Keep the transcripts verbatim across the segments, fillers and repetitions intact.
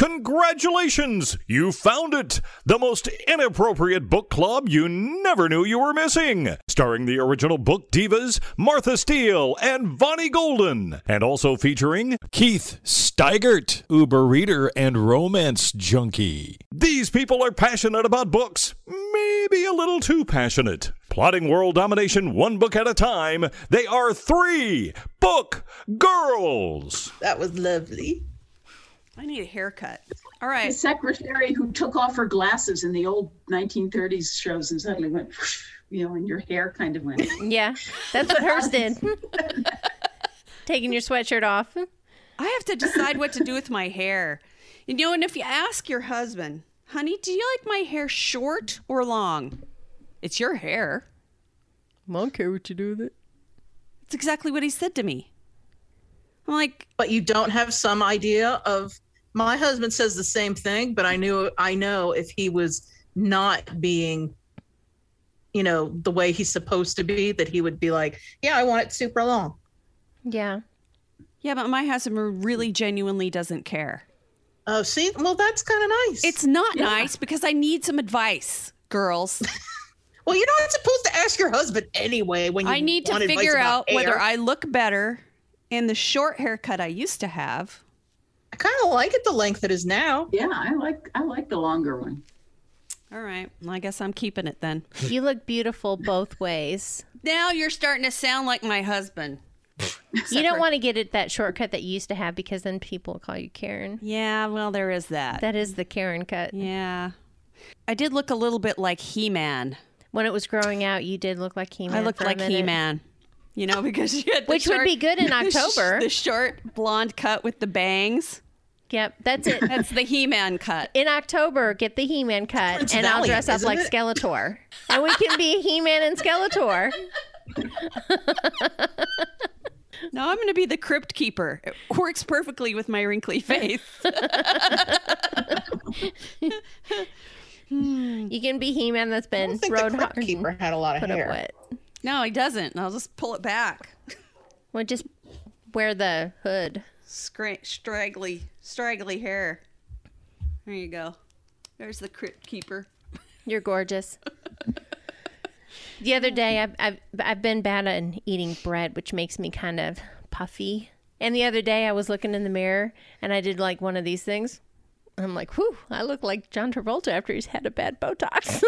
Congratulations! You found it! The most inappropriate book club you never knew you were missing! Starring the original book divas Martha Steele and Vonnie Golden, and also featuring Keith Steigert, uber reader and romance junkie. These people are passionate about books, maybe a little too passionate. Plotting world domination one book at a time, they are three book girls! That was lovely. I need a haircut. All right. The secretary who took off her glasses in the old nineteen thirties shows and suddenly went, you know, and your hair kind of went. Yeah, that's what hers did. Taking your sweatshirt off. I have to decide what to do with my hair. You know, and if you ask your husband, honey, do you like my hair short or long? It's your hair. I don't care what you do with it. It's exactly what he said to me. I'm like, but you don't have some idea of, my husband says the same thing, but I knew, I know if he was not being, you know, the way he's supposed to be, that he would be like, yeah, I want it super long. Yeah. Yeah, but my husband really genuinely doesn't care. Oh, see? Well, that's kind of nice. It's not yeah. nice because I need some advice, girls. Well, you're not supposed to ask your husband anyway when you I need want to figure out hair. Whether I look better in the short haircut I used to have. I kind of like it the length it is now. Yeah, I like I like the longer one. All right. Well, I guess I'm keeping it then. You look beautiful both ways. Now you're starting to sound like my husband. You don't for... want to get it that shortcut that you used to have because then people call you Karen. Yeah, well, there is that. That is the Karen cut. Yeah. I did look a little bit like He-Man. When it was growing out, you did look like He-Man. I looked like He-Man. You know, because you had the Which short, would be good in October. The short blonde cut with the bangs. Yep, that's it. That's the He-Man cut. In October, get the He-Man cut, Prince and Valiant, I'll dress up like it? Skeletor. And we can be He-Man and Skeletor. No, I'm going to be the Crypt Keeper. It works perfectly with my wrinkly face. You can be He-Man that's been road hard. The Crypt hard Keeper had a lot of hair. No, he doesn't. I'll just pull it back. Well, just wear the hood. Scra- straggly, straggly hair. There you go. There's the Crypt Keeper. You're gorgeous. The other day, I've, I've I've been bad at eating bread, which makes me kind of puffy. And the other day, I was looking in the mirror, and I did like one of these things. I'm like, whew, I look like John Travolta after he's had a bad Botox.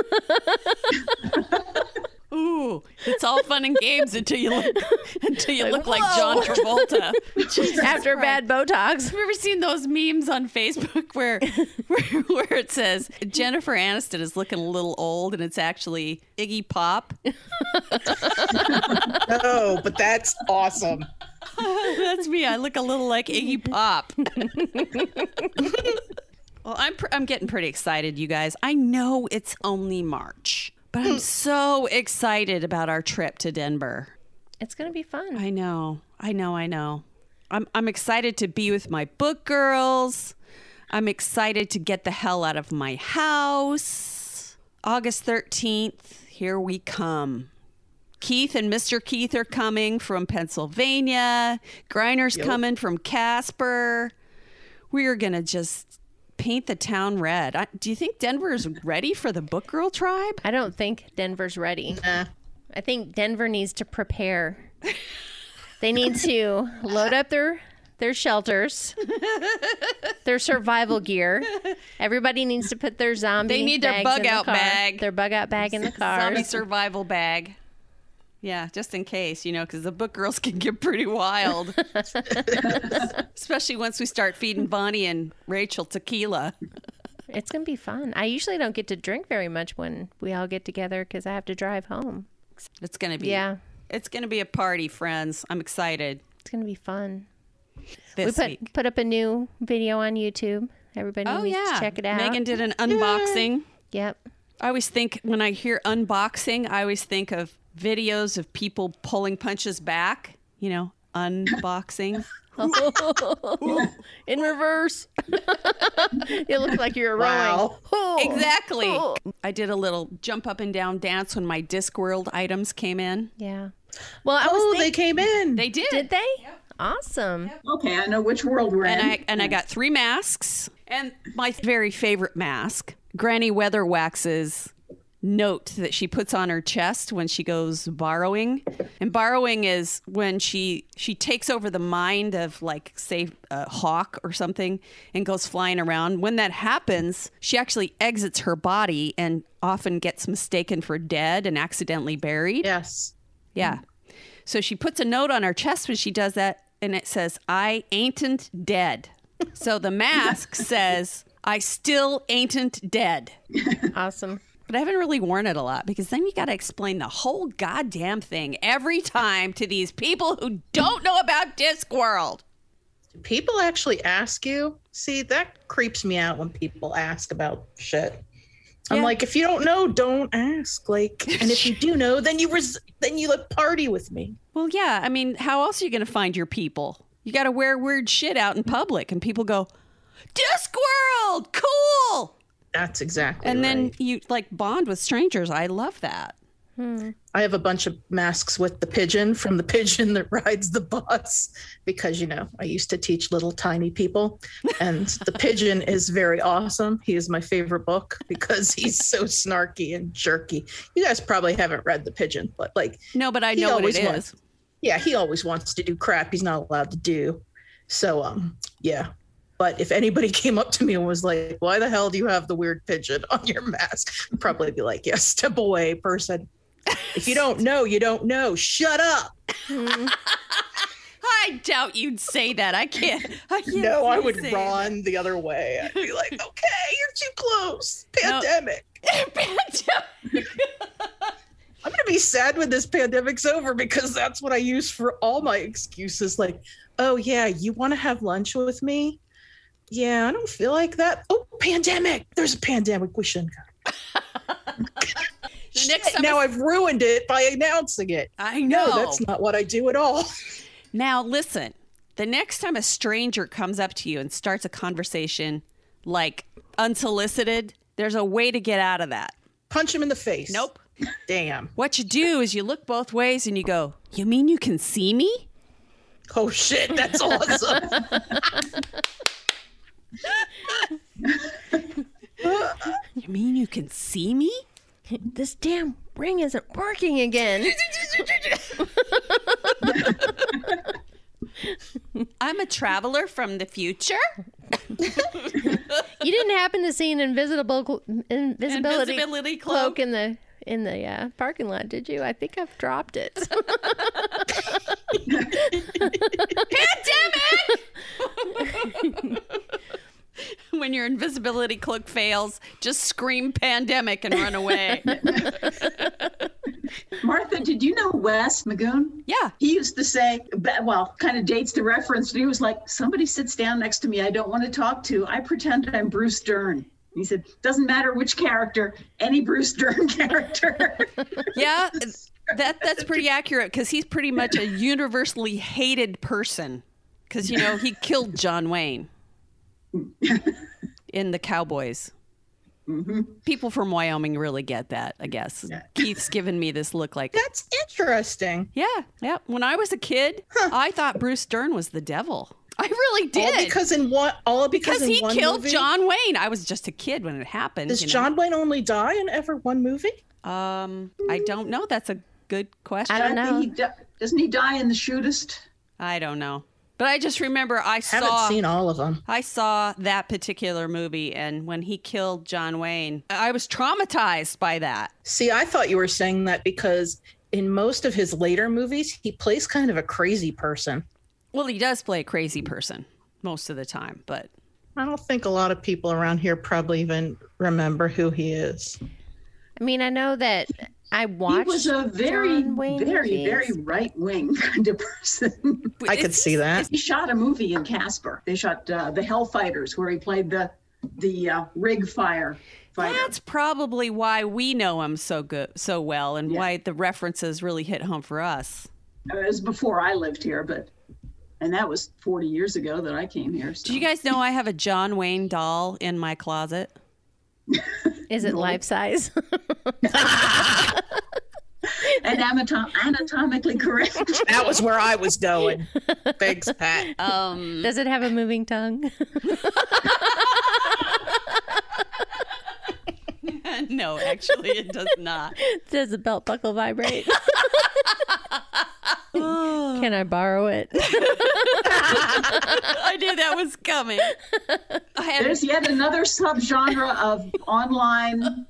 Ooh, it's all fun and games until you look until you like, look whoa. like John Travolta after bad Botox. Have you ever seen those memes on Facebook where, where where it says Jennifer Aniston is looking a little old and it's actually Iggy Pop? No, but that's awesome. That's me. I look a little like Iggy Pop. Well, I'm pr- I'm getting pretty excited, you guys. I know it's only March. But I'm so excited about our trip to Denver. It's going to be fun. I know. I know. I know. I'm I'm excited to be with my book girls. I'm excited to get the hell out of my house. August thirteenth, here we come. Keith and Mister Keith are coming from Pennsylvania. Griner's yep. coming from Casper. We are going to just... paint the town red. I, do you think Denver's ready for the book girl tribe? I don't think Denver's ready. Nah. I think Denver needs to prepare. They need to load up their their shelters, their survival gear. Everybody needs to put their zombie. They need their bug out bag. Their bug out bag in the car. Zombie survival bag. Yeah, just in case, you know, because the book girls can get pretty wild. Especially once we start feeding Bonnie and Rachel tequila. It's going to be fun. I usually don't get to drink very much when we all get together because I have to drive home. It's going to be yeah. It's going to be a party, friends. I'm excited. It's going to be fun. This we put, week. put up a new video on YouTube. Everybody oh, needs yeah. to check it out. Megan did an unboxing. Yay. Yep. I always think when I hear unboxing, I always think of videos of people pulling punches back, you know, unboxing. Oh, in reverse. It looked like you were wow. rowing. Oh. Exactly. Oh. I did a little jump up and down dance when my Discworld items came in. Yeah. Well, I oh, was thinking, they came in. They did. Did they? Yep. Awesome. Yep. Okay, I know which world we're and in. I, and I got three masks. And my very favorite mask, Granny Weatherwax's note that she puts on her chest when she goes borrowing. And borrowing is when she she takes over the mind of, like, say, a hawk or something and goes flying around. When that happens, she actually exits her body and often gets mistaken for dead and accidentally buried. Yes. Yeah. So she puts a note on her chest when she does that, and it says, I ain't dead. So the mask says, I still ain't dead. Awesome. But I haven't really worn it a lot because then you got to explain the whole goddamn thing every time to these people who don't know about Discworld. People actually ask you. See, that creeps me out when people ask about shit. I'm yeah. like, if you don't know, don't ask. Like, and if you do know, then you res- then you like party with me. Well, yeah. I mean, how else are you going to find your people? You got to wear weird shit out in public, and people go, Discworld, cool. That's exactly and right. And then you, like, bond with strangers. I love that. Hmm. I have a bunch of masks with the pigeon from The Pigeon That Rides the Bus because, you know, I used to teach little tiny people, and The Pigeon is very awesome. He is my favorite book because he's so snarky and jerky. You guys probably haven't read The Pigeon, but, like... No, but I know what it is. Wants, yeah, he always wants to do crap he's not allowed to do. So, um, yeah. But if anybody came up to me and was like, why the hell do you have the weird pigeon on your mask? I'd probably be like, yes, yeah, step away, person. If you don't know, you don't know. Shut up. I doubt you'd say that. I can't. I can't no, I would run that. the other way. I'd be like, okay, you're too close. Pandemic. No. Pandemic. I'm going to be sad when this pandemic's over because that's what I use for all my excuses. Like, oh, yeah, you want to have lunch with me? Yeah, I don't feel like that. Oh, pandemic. There's a pandemic. We shouldn't go. Shit, now I've ruined it by announcing it. I know. No, that's not what I do at all. Now, listen, the next time a stranger comes up to you and starts a conversation, like, unsolicited, there's a way to get out of that. Punch him in the face. Nope. Damn. What you do is you look both ways and you go, you mean you can see me? Oh, shit. That's awesome. You mean you can see me? This damn ring isn't working again. I'm a traveler from the future. You didn't happen to see an invisible invisibility, invisibility cloak, cloak in the in the uh, parking lot, did you? I think I've dropped it. Pandemic! When your invisibility cloak fails, just scream pandemic and run away. Martha, did you know Wes Magoon? Yeah. He used to say, well, kind of dates the reference, but he was like, somebody sits down next to me I don't want to talk to. I pretend I'm Bruce Dern. He said, doesn't matter which character, any Bruce Dern character. Yeah, that that's pretty accurate because he's pretty much a universally hated person because, you know, he killed John Wayne. In the Cowboys. Mm-hmm. People from Wyoming really get that, I guess. Yeah. Keith's given me this look like... That's interesting. Yeah, yeah. When I was a kid, huh. I thought Bruce Dern was the devil. I really did. All because in one all because, because in he one killed movie? John Wayne. I was just a kid when it happened. Does you know? John Wayne only die in ever one movie? Um, mm-hmm. I don't know. That's a good question. I don't know. He di- doesn't he die in The Shootist? I don't know. But I just remember I saw... Haven't seen all of them. I saw that particular movie, and when he killed John Wayne, I was traumatized by that. See, I thought you were saying that because in most of his later movies, he plays kind of a crazy person. Well, he does play a crazy person most of the time, but... I don't think a lot of people around here probably even remember who he is. I mean, I know that... I watched. He was a very, very, very right-wing kind of person. I could see that. He shot a movie in Casper. They shot uh, The Hellfighters, where he played the the uh, rig fire fighter. That's probably why we know him so good, so well, and yeah. why the references really hit home for us. It was before I lived here, but and that was forty years ago that I came here. So. Do you guys know I have a John Wayne doll in my closet? Is it life size? And anatom- anatomically correct. That was where I was going. Thanks, Pat. Um, Does it have a moving tongue? No, actually, it does not. Does the belt buckle vibrate? Can I borrow it? I knew that was coming. There's yet another subgenre of online,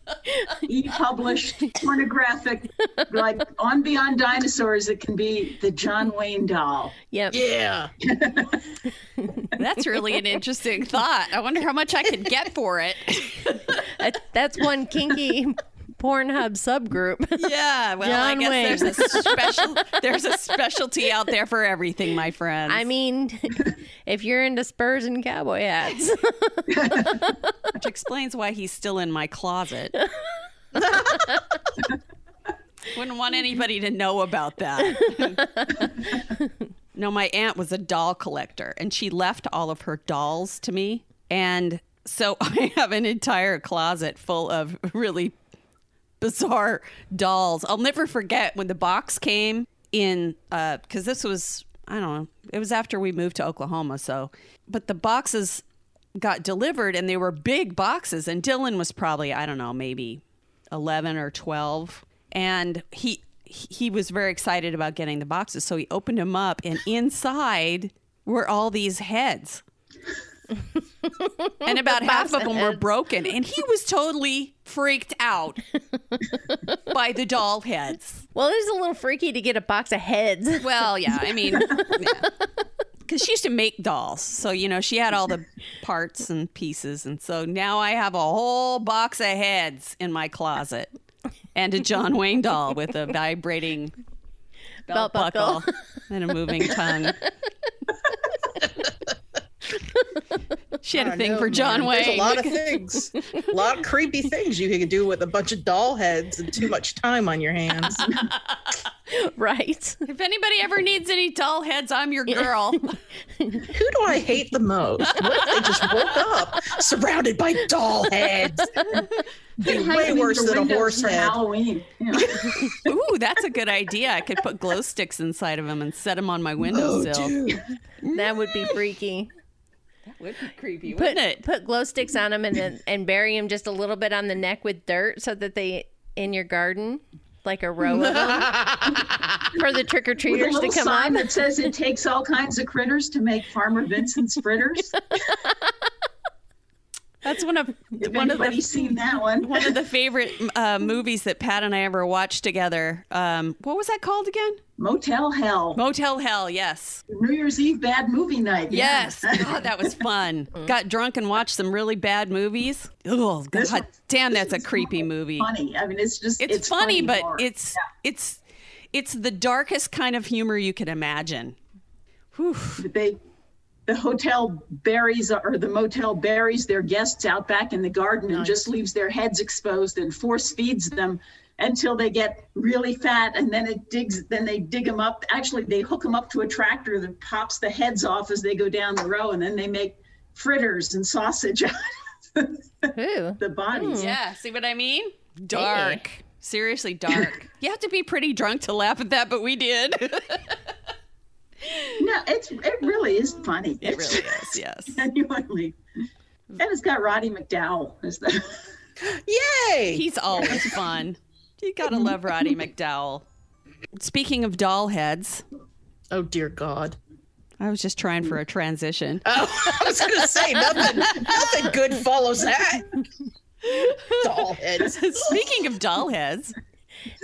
e-published, pornographic, like on Beyond Dinosaurs. It can be the John Wayne doll. Yep. Yeah. That's really an interesting thought. I wonder how much I could get for it. That's one kinky Pornhub subgroup. Yeah, well, John I guess Wayne. there's a special there's a specialty out there for everything, my friends. I mean, if you're into spurs and cowboy hats, which explains why he's still in my closet. Wouldn't want anybody to know about that. No, my aunt was a doll collector, and she left all of her dolls to me, and so I have an entire closet full of really bizarre dolls. I'll never forget when the box came in, uh because this was, I don't know, it was after we moved to Oklahoma, so but the boxes got delivered, and they were big boxes, and Dylan was probably, I don't know, maybe eleven or twelve, and he he was very excited about getting the boxes, so he opened them up, and inside were all these heads. And about half of them were broken, and he was totally freaked out by the doll heads. Well, it is a little freaky to get a box of heads. Well, yeah, I mean, yeah. Because she used to make dolls, so you know she had all the parts and pieces, and so now I have a whole box of heads in my closet, and a John Wayne doll with a vibrating belt, belt buckle. buckle and a moving tongue. She had a thing know, for John man. Wayne. There's a lot of things. A lot of creepy things you can do with a bunch of doll heads and too much time on your hands. Right. If anybody ever needs any doll heads, I'm your girl. Who do I hate the most? What if they just woke up surrounded by doll heads? Be way worse than a horse head. Halloween. Yeah. Ooh, that's a good idea. I could put glow sticks inside of them and set them on my windowsill. Oh, that would be freaky. That would be creepy, wouldn't put, it? Put glow sticks on them and then and bury them just a little bit on the neck with dirt, so that they in your garden, like a row of them, for the trick or treaters to come sign on. That says it takes all kinds of critters to make Farmer Vincent's fritters. That's one of if one of the seen that one. One of the favorite uh, movies that Pat and I ever watched together. Um, what was that called again? Motel Hell. Motel Hell, yes. New Year's Eve bad movie night. Yes. Yeah. God, that was fun. Got drunk and watched some really bad movies. Oh, God one, damn, that's a creepy movie. Funny. I mean, it's just it's, it's funny, funny but horror. it's yeah. it's it's the darkest kind of humor you can imagine. Whew. They. The hotel buries, or the motel buries their guests out back in the garden and nice. Just leaves their heads exposed and force feeds them until they get really fat, and then it digs, then they dig them up. Actually, they hook them up to a tractor that pops the heads off as they go down the row, and then they make fritters and sausage out of the bodies. Mm. Yeah, see what I mean? Dark. Hey. Seriously dark. You have to be pretty drunk to laugh at that, but we did. No, it's it really is funny. It it's really is, yes. Genuinely. And it's got Roddy McDowell. Is that... Yay! He's always fun. You gotta love Roddy McDowell. Speaking of doll heads. Oh, dear God. I was just trying for a transition. Oh, I was going to say, nothing, nothing good follows that. Doll heads. Speaking of doll heads.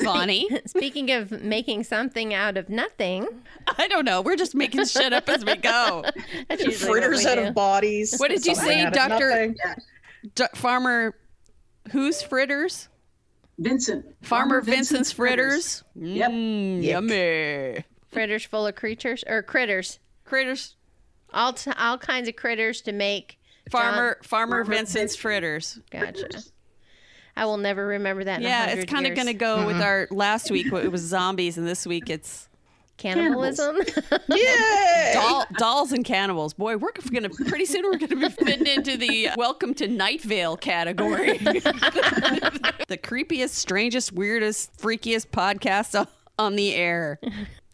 Bonnie. Speaking of making something out of nothing. I don't know. We're just making shit up as we go. That's fritters out of bodies. What did you say, Doctor D- Farmer? Who's fritters? Vincent. Farmer, Farmer Vincent's, Vincent's fritters. fritters. Yep. Mm, yummy. Fritters full of creatures or critters. Critters. All t- all kinds of critters to make. Farmer John- Farmer Vincent's fritters. fritters. Gotcha. I will never remember that in a hundred years. Yeah, it's kind of going to go mm-hmm. with our last week. It was zombies, and this week it's cannibalism. Yay! Doll, dolls and cannibals. Boy, we're going to pretty soon we're going to be fitting into the Welcome to Night Vale category. The creepiest, strangest, weirdest, freakiest podcast on the air.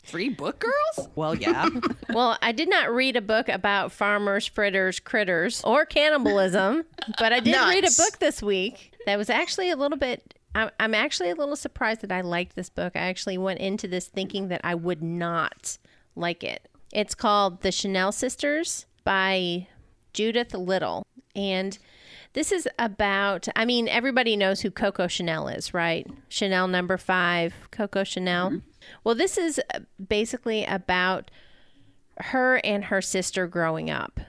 Three book girls? Well, yeah. Well, I did not read a book about farmers, fritters, critters, or cannibalism, but I did Nuts. read a book this week that was actually a little bit... I'm actually a little surprised that I liked this book. I actually went into this thinking that I would not like it. It's called The Chanel Sisters by Judith Little. And this is about, I mean, everybody knows who Coco Chanel is, right? Chanel number five, Coco Chanel. Mm-hmm. Well, this is basically about her and her sister growing up.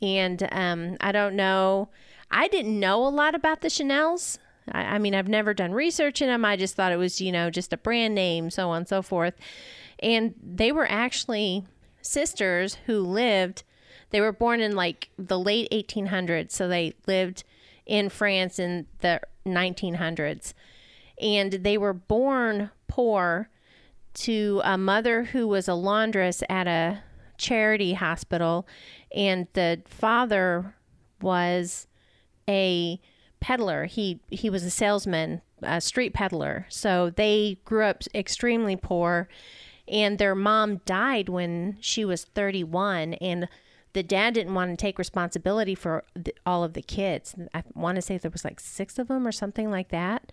And um, I don't know. I didn't know a lot about the Chanels. I mean, I've never done research in them. I just thought it was, you know, just a brand name, so on and so forth. And they were actually sisters who lived, they were born in like the late eighteen hundreds. So they lived in France in the nineteen hundreds. And they were born poor to a mother who was a laundress at a charity hospital. And the father was a... peddler. He he was a salesman, a street peddler. So they grew up extremely poor, and their mom died when she was thirty-one, and the dad didn't want to take responsibility for the, all of the kids. I want to say there was like six of them or something like that.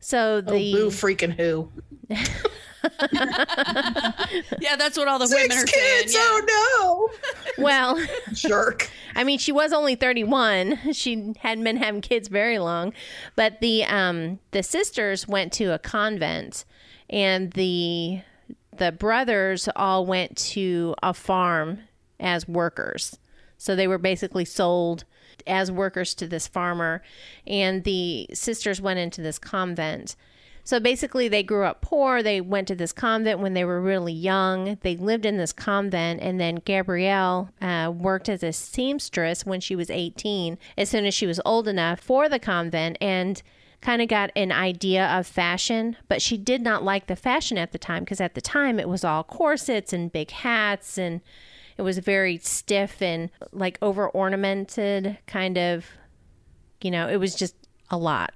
So the oh, boo freaking who. Yeah, that's what all the Six women are kids, saying. Yeah. Oh no. Well, jerk. I mean, she was only thirty-one. She hadn't been having kids very long, but the um the sisters went to a convent, and the the brothers all went to a farm as workers. So they were basically sold as workers to this farmer, and the sisters went into this convent. So basically they grew up poor. They went to this convent when they were really young. They lived in this convent. And then Gabrielle uh, worked as a seamstress when she was eighteen, as soon as she was old enough for the convent, and kind of got an idea of fashion. But she did not like the fashion at the time, because at the time it was all corsets and big hats, and it was very stiff and like over ornamented kind of, you know, it was just a lot.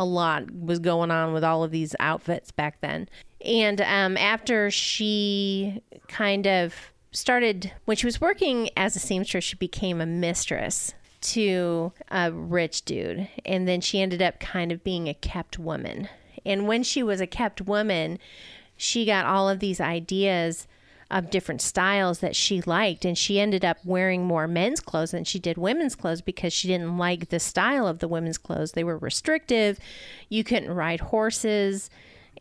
A lot was going on with all of these outfits back then. And um, after she kind of started, when she was working as a seamstress, she became a mistress to a rich dude. And then she ended up kind of being a kept woman. And when she was a kept woman, she got all of these ideas of different styles that she liked, and she ended up wearing more men's clothes than she did women's clothes, because she didn't like the style of the women's clothes. They were restrictive. You couldn't ride horses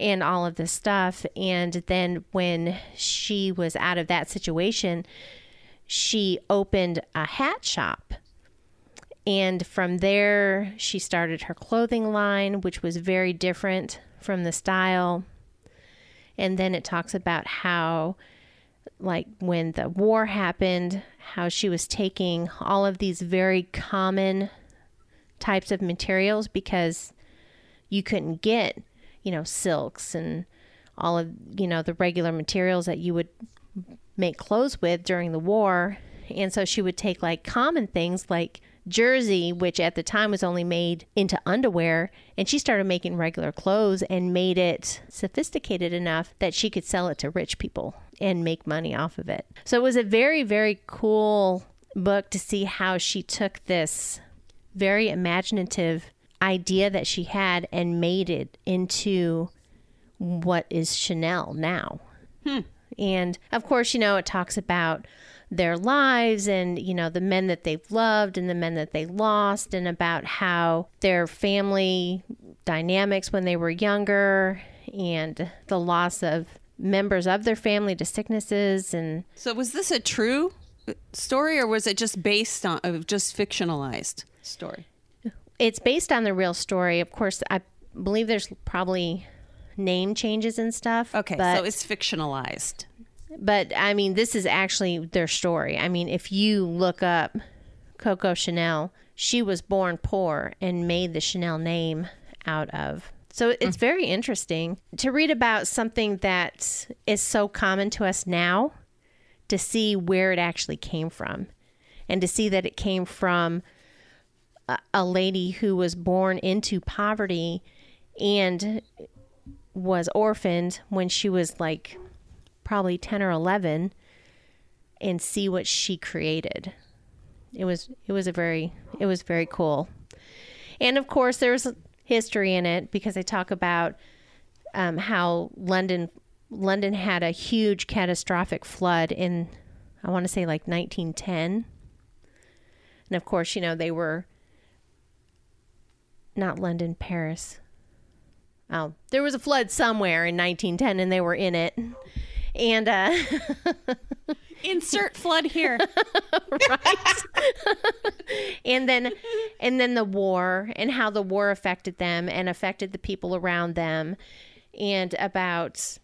and all of this stuff. And then when she was out of that situation, she opened a hat shop. And from there, she started her clothing line, which was very different from the style. And then it talks about how, like when the war happened, how she was taking all of these very common types of materials, because you couldn't get, you know, silks and all of, you know, the regular materials that you would make clothes with during the war. And so she would take like common things like jersey, which at the time was only made into underwear, and she started making regular clothes and made it sophisticated enough that she could sell it to rich people and make money off of it. So it was a very, very cool book to see how she took this very imaginative idea that she had and made it into what is Chanel now. Hmm. And of course, you know, it talks about their lives and, you know, the men that they've loved and the men that they lost, and about how their family dynamics when they were younger, and the loss of members of their family to sicknesses. And so was this a true story, or was it just based on uh, just fictionalized story? It's based on the real story. Of course, I believe there's probably name changes and stuff. Okay, but, so it's fictionalized. But I mean, this is actually their story. I mean, if you look up Coco Chanel, she was born poor and made the Chanel name out of. So it's very interesting to read about something that is so common to us now, to see where it actually came from, and to see that it came from a, a lady who was born into poverty and was orphaned when she was like probably ten or eleven and see what she created. It was, it was a very, it was very cool. And of course there's history in it because they talk about um, how London, London had a huge catastrophic flood in, I want to say like nineteen ten. And of course, you know, they were not London, Paris. Oh, there was a flood somewhere in nineteen ten and they were in it. And uh, insert flood here. Right. and then and then the war and how the war affected them and affected the people around them, and about,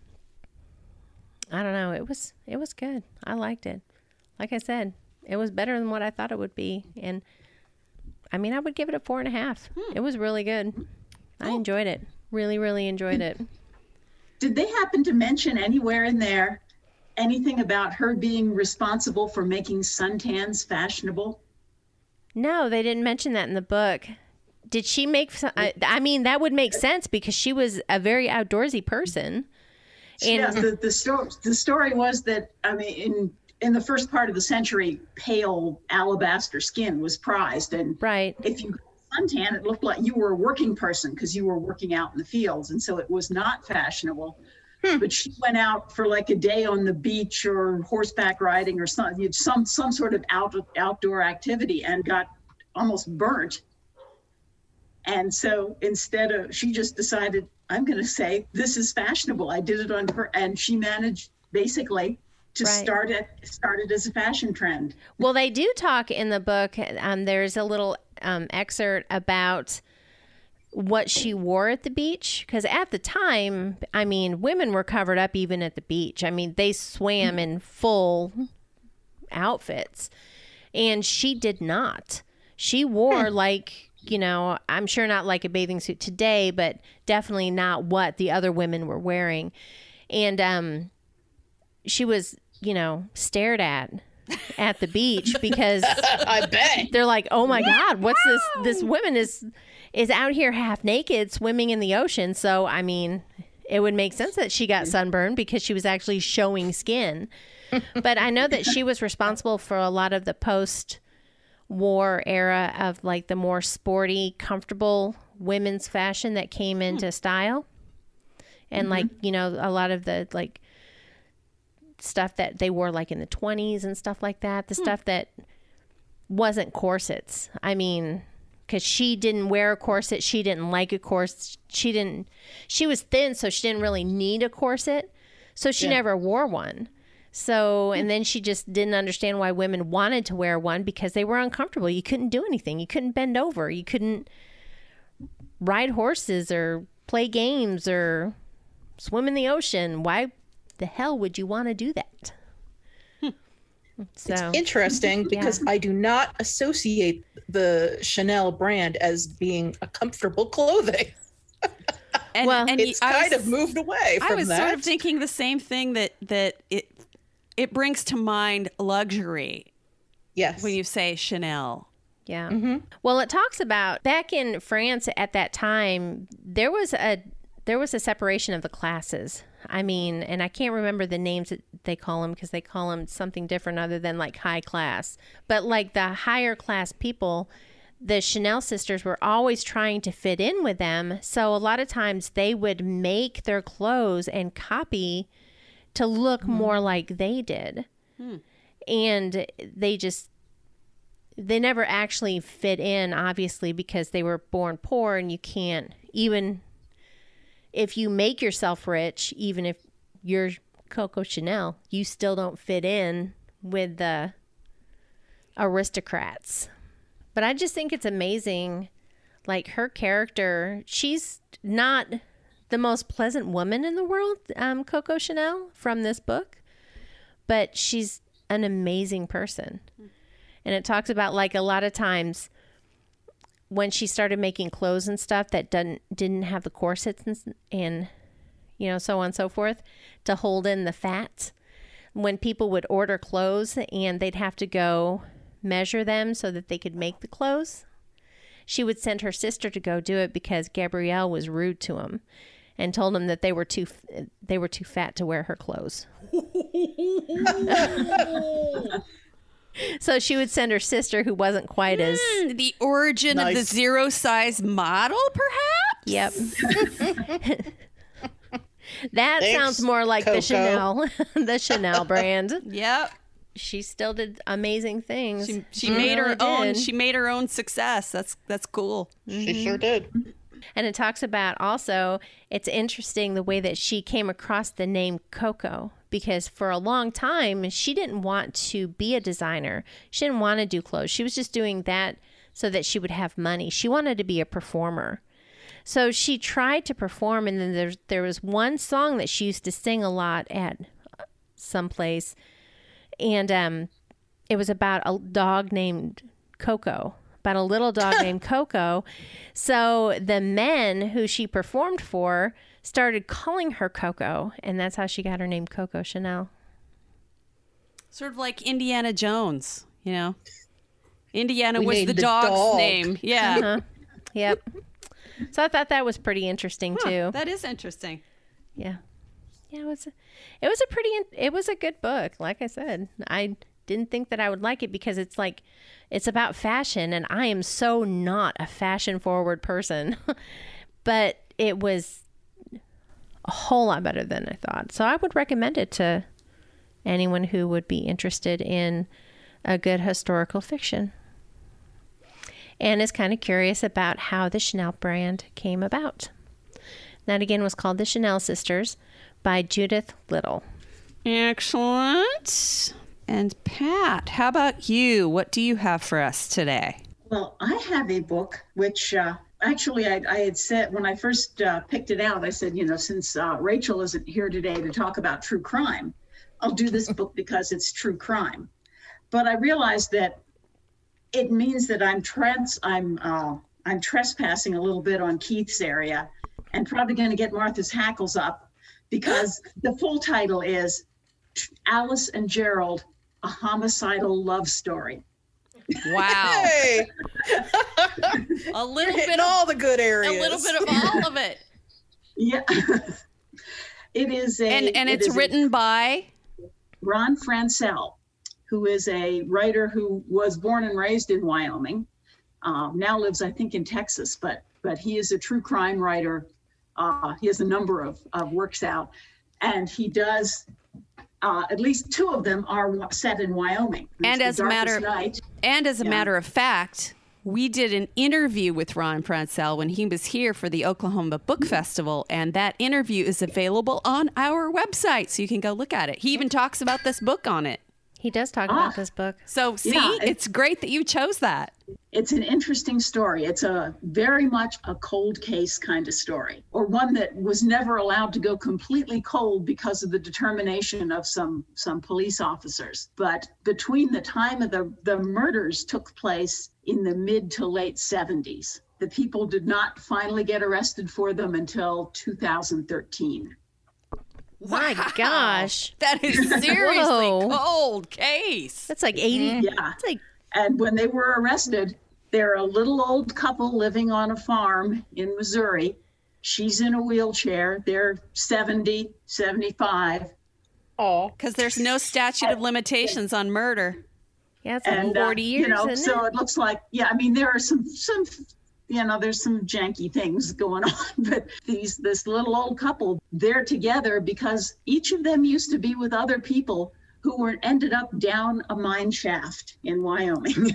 I don't know, it was it was good. I liked it. Like I said, it was better than what I thought it would be. And I mean, I would give it a four and a half. Hmm. It was really good. Cool. I enjoyed it. Really, really enjoyed it. Did they happen to mention anywhere in there anything about her being responsible for making suntans fashionable? No, they didn't mention that in the book. Did she make... I, I mean, that would make sense because she was a very outdoorsy person. And yeah, the, the, sto- the story was that, I mean, in... in the first part of the century, pale alabaster skin was prized. And right. if you got suntan, it looked like you were a working person because you were working out in the fields. And so it was not fashionable. Hmm. But she went out for like a day on the beach or horseback riding or some, some, some sort of out, outdoor activity and got almost burnt. And so instead of, she just decided, I'm going to say, this is fashionable. I did it on her. And she managed basically to right. start it, start it as a fashion trend. Well, they do talk in the book. Um, there's a little um, excerpt about what she wore at the beach. Because at the time, I mean, women were covered up even at the beach. I mean, they swam in full outfits. And she did not. She wore like, you know, I'm sure not like a bathing suit today, but definitely not what the other women were wearing. And um, she was... you know, stared at at the beach because I bet they're like, oh my yeah, God, what's wow. this? This woman is is out here half naked swimming in the ocean. So, I mean, it would make sense that she got sunburned because she was actually showing skin. But I know that she was responsible for a lot of the post-war era of like the more sporty, comfortable women's fashion that came into style. And mm-hmm. like, you know, a lot of the like stuff that they wore like in the twenties and stuff like that, the hmm. stuff that wasn't corsets. I mean, because she didn't wear a corset, she didn't like a corset, she didn't she was thin, so she didn't really need a corset, so she yeah. never wore one. So and then she just didn't understand why women wanted to wear one because they were uncomfortable. You couldn't do anything, you couldn't bend over, you couldn't ride horses or play games or swim in the ocean. Why the hell would you want to do that? Hmm. So, it's interesting because yeah. I do not associate the Chanel brand as being a comfortable clothing. and, well, and it's you, kind was, of moved away from that. I was that. sort of thinking the same thing, that that it it brings to mind luxury. Yes. When you say Chanel. Yeah. Mm-hmm. Well, it talks about back in France at that time, there was a there was a separation of the classes. I mean, and I can't remember the names that they call them because they call them something different other than like high class. But like the higher class people, the Chanel sisters were always trying to fit in with them. So a lot of times they would make their clothes and copy to look mm-hmm. more like they did. Mm. And they just, they never actually fit in, obviously, because they were born poor and you can't even... if you make yourself rich, even if you're Coco Chanel, you still don't fit in with the aristocrats. But I just think it's amazing. Like her character, she's not the most pleasant woman in the world, um, Coco Chanel from this book, but she's an amazing person. And it talks about like a lot of times when she started making clothes and stuff that didn't didn't have the corsets and, and, you know, so on and so forth, to hold in the fat. When people would order clothes and they'd have to go measure them so that they could make the clothes, she would send her sister to go do it because Gabrielle was rude to him. and told them that they were too they were too fat to wear her clothes. So she would send her sister, who wasn't quite as... Mm, the origin nice. of the zero size model, perhaps? Yep. That Thanks, sounds more like Coco. the Chanel, the Chanel brand. Yep. She still did amazing things. She, she mm-hmm. made her really own. Did. She made her own success. That's that's cool. She mm-hmm. sure did. And it talks about also, it's interesting the way that she came across the name Coco, because for a long time, she didn't want to be a designer. She didn't want to do clothes. She was just doing that so that she would have money. She wanted to be a performer. So she tried to perform, and then there, there was one song that she used to sing a lot at some place, and um, it was about a dog named Coco. About a little dog named Coco. So the men who she performed for started calling her Coco, and that's how she got her name Coco Chanel. Sort of like Indiana Jones, you know. Indiana we was the, the dog's dog. name. Yeah. Uh-huh. Yep. So I thought that was pretty interesting huh, too. That is interesting. Yeah. Yeah, it was a, it was a pretty it was a good book. Like I said, I didn't think that I would like it, because it's like, it's about fashion, and I am so not a fashion forward person, but it was a whole lot better than I thought. So I would recommend it to anyone who would be interested in a good historical fiction and is kind of curious about how the Chanel brand came about. That again was called The Chanel Sisters by Judith Little. Excellent. And Pat, how about you? What do you have for us today? Well, I have a book, which uh, actually I, I had said when I first uh, picked it out, I said, you know, since uh, Rachel isn't here today to talk about true crime, I'll do this book because it's true crime. But I realized that it means that I'm trans, I'm uh, I'm trespassing a little bit on Keith's area, and probably going to get Martha's hackles up, because the full title is Alice and Gerald: A Homicidal Love Story. Wow. Hey. A little bit of all the good areas. A little bit of all of it. Yeah. It is a And and it's it written a, by Ron Franscell, who is a writer who was born and raised in Wyoming. Um, now lives, I think, in Texas, but but he is a true crime writer. Uh, he has a number of, of works out, and he does Uh, at least two of them are set in Wyoming. And as a matter night. and as a yeah. matter of fact, we did an interview with Ron Franscell when he was here for the Oklahoma Book Festival, and that interview is available on our website, so you can go look at it. He even talks about this book on it. He does talk ah, about this book. So see, yeah, it's, it's great that you chose that. It's an interesting story. It's a very much a cold case kind of story, or one that was never allowed to go completely cold because of the determination of some some police officers. But between the time of the, the murders took place in the mid to late seventies, the people did not finally get arrested for them until two thousand thirteen. Wow. My gosh, that is seriously cold case. That's like eighty. Yeah. That's like... And when they were arrested, they're a little old couple living on a farm in Missouri. She's in a wheelchair. They're seventy, seventy-five. Oh, because there's no statute of limitations on murder. Yeah, it's like and, forty uh, years. You know, isn't so it? it looks like yeah. I mean, there are some some. You know, there's some janky things going on, but these this little old couple, they're together because each of them used to be with other people who were ended up down a mine shaft in Wyoming.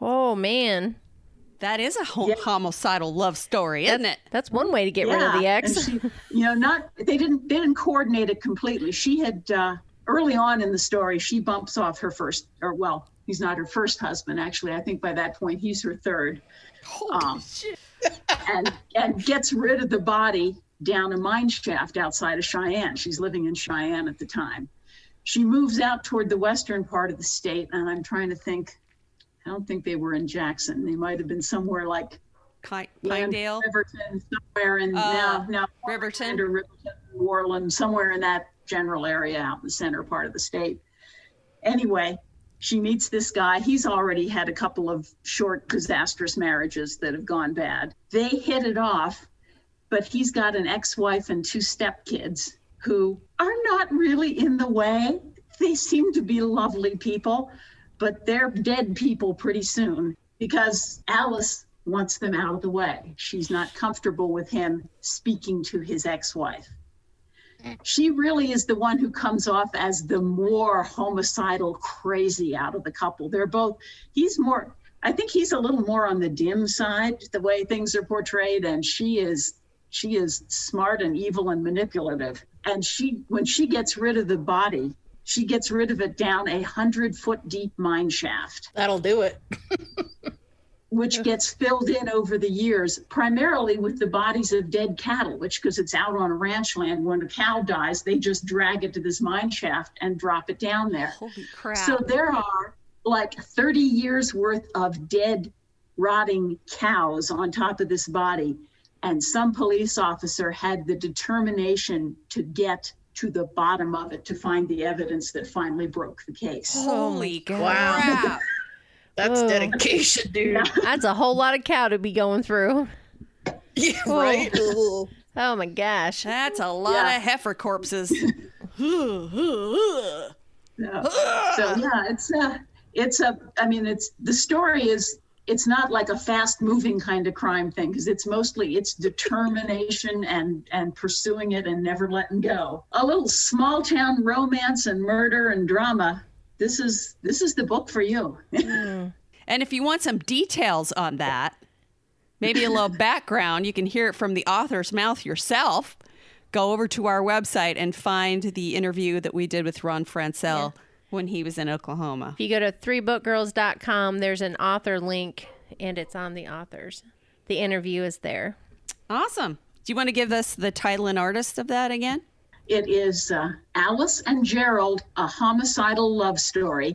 Oh, man. That is a hom- yeah. homicidal love story, isn't that's, it? That's one way to get yeah. rid of the ex. She, you know, not they didn't they didn't coordinate it completely. She had uh, early on in the story, she bumps off her first or well. He's not her first husband, actually. I think by that point, he's her third. Holy um, shit. and, and gets rid of the body down a mine shaft outside of Cheyenne. She's living in Cheyenne at the time. She moves out toward the western part of the state, and I'm trying to think. I don't think they were in Jackson. They might have been somewhere like Pine, Pinedale, Riverton, somewhere in uh, now, now Riverton, or Riverton, New Orleans, somewhere in that general area out in the center part of the state. Anyway. She meets this guy. He's already had a couple of short, disastrous marriages that have gone bad. They hit it off, but he's got an ex-wife and two stepkids who are not really in the way. They seem to be lovely people, but they're dead people pretty soon because Alice wants them out of the way. She's not comfortable with him speaking to his ex-wife. She really is the one who comes off as the more homicidal crazy out of the couple. They're both, he's more, I think he's a little more on the dim side, the way things are portrayed, and she is she is smart and evil and manipulative. And she, when she gets rid of the body, she gets rid of it down a hundred foot deep mine shaft. That'll do it. Which gets filled in over the years, primarily with the bodies of dead cattle, which, because it's out on a ranch land, when a cow dies, they just drag it to this mine shaft and drop it down there. Holy crap. So there are like thirty years worth of dead, rotting cows on top of this body. And some police officer had the determination to get to the bottom of it, to find the evidence that finally broke the case. Holy crap. Wow. That's Whoa. dedication, dude. Yeah. That's a whole lot of cow to be going through. Yeah, right? Oh, oh my gosh. That's a lot yeah. of heifer corpses. no. So, yeah, it's a, it's a, I mean, it's, the story is, it's not like a fast-moving kind of crime thing, because it's mostly, it's determination and, and pursuing it and never letting go. A little small-town romance and murder and drama. This is this is the book for you. And if you want some details on that, maybe a little background, you can hear it from the author's mouth yourself. Go over to our website and find the interview that we did with Ron Franscell yeah. when he was in Oklahoma. If you go to three book girls dot com, there's an author link, and it's on the authors. The interview is there. Awesome. Do you want to give us the title and artist of that again? It is uh, Alice and Gerald, A Homicidal Love Story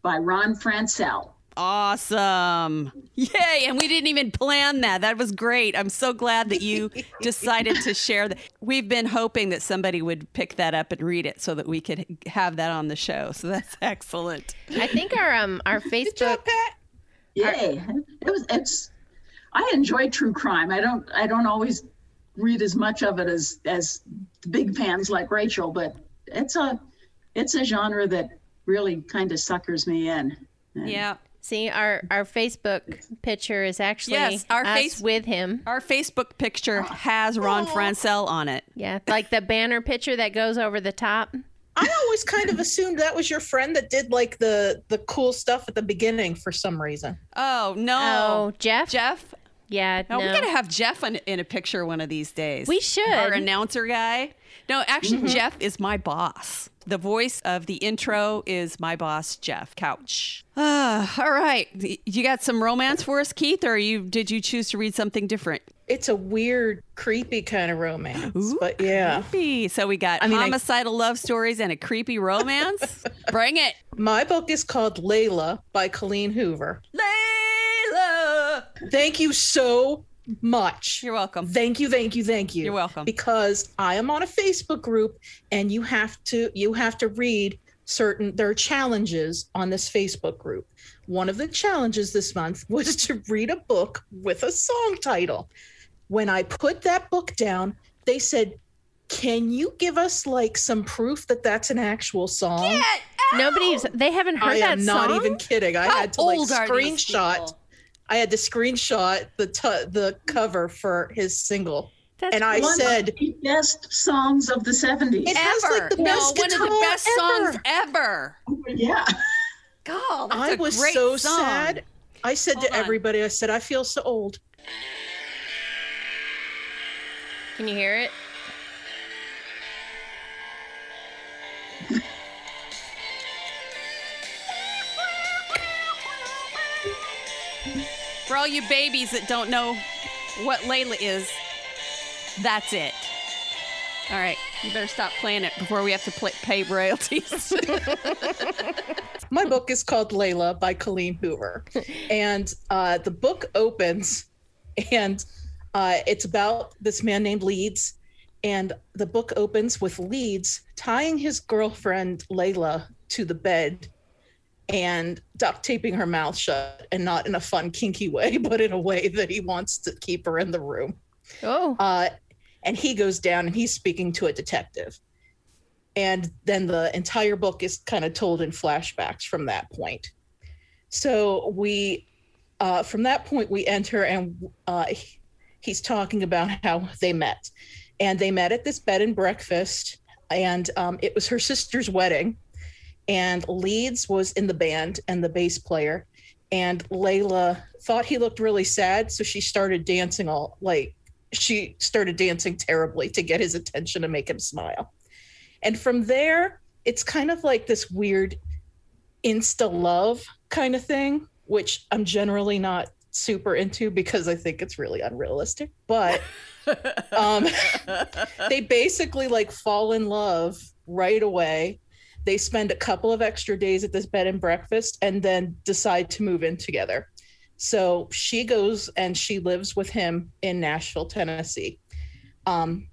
by Ron Franscell. Awesome. Yay. And we didn't even plan that. That was great. I'm so glad that you decided to share that. We've been hoping that somebody would pick that up and read it so that we could have that on the show. So that's excellent. I think our um our Facebook. Job, Pat. Yay. Our... It was it's I enjoy true crime. I don't I don't always read as much of it as as big fans like Rachel, but it's a it's a genre that really kind of suckers me in. And yeah. See, our our Facebook picture is actually yes, our us face with him. Our Facebook picture has Ron oh. Franscell on it. Yeah, like the banner picture that goes over the top. I always kind of assumed that was your friend that did like the the cool stuff at the beginning for some reason. Oh no, oh, Jeff, Jeff. Yeah, no. no. We gotta have Jeff in, in a picture one of these days. We should. Our announcer guy. No, actually, mm-hmm. Jeff is my boss. The voice of the intro is my boss, Jeff Couch. Uh, all right, you got some romance for us, Keith, or you did you choose to read something different? It's a weird, creepy kind of romance, Ooh, but yeah. Creepy. So we got I mean, homicidal I... love stories and a creepy romance. Bring it. My book is called Layla by Colleen Hoover. Layla. Thank you so much. You're welcome. Thank you, thank you, thank you. You're welcome. Because I am on a Facebook group, and you have to you have to read certain there are challenges on this Facebook group. One of the challenges this month was to read a book with a song title. When I put that book down, they said, "Can you give us like some proof that that's an actual song?" Get out! Nobody's. They haven't heard I that song. I am not even kidding. I How had to like screenshot. I had to screenshot the t- the cover for his single. That's and I one said, of the best songs of the seventies. It ever. Has like the no, best one of the best ever. songs ever. Oh, yeah. God, that's I a was great so song. sad. I said Hold to on. everybody, I said, I feel so old. Can you hear it? For all you babies that don't know what Layla is, that's it. All right, you better stop playing it before we have to play, pay royalties. My book is called Layla by Colleen Hoover. And uh, the book opens, and uh, it's about this man named Leeds. And the book opens with Leeds tying his girlfriend Layla to the bed and duct taping her mouth shut, and not in a fun, kinky way, but in a way that he wants to keep her in the room. Oh. Uh, and he goes down and he's speaking to a detective. And then the entire book is kind of told in flashbacks from that point. So we, uh, from that point, we enter and uh, he's talking about how they met. And they met at this bed and breakfast, and um, it was her sister's wedding. And Leeds was in the band and the bass player. And Layla thought he looked really sad, so she started dancing all like she started dancing terribly to get his attention and make him smile. And from there, it's kind of like this weird insta love kind of thing, which I'm generally not super into because I think it's really unrealistic. But um, they basically like fall in love right away. They spend a couple of extra days at this bed and breakfast and then decide to move in together. So she goes and she lives with him in Nashville, Tennessee. Um,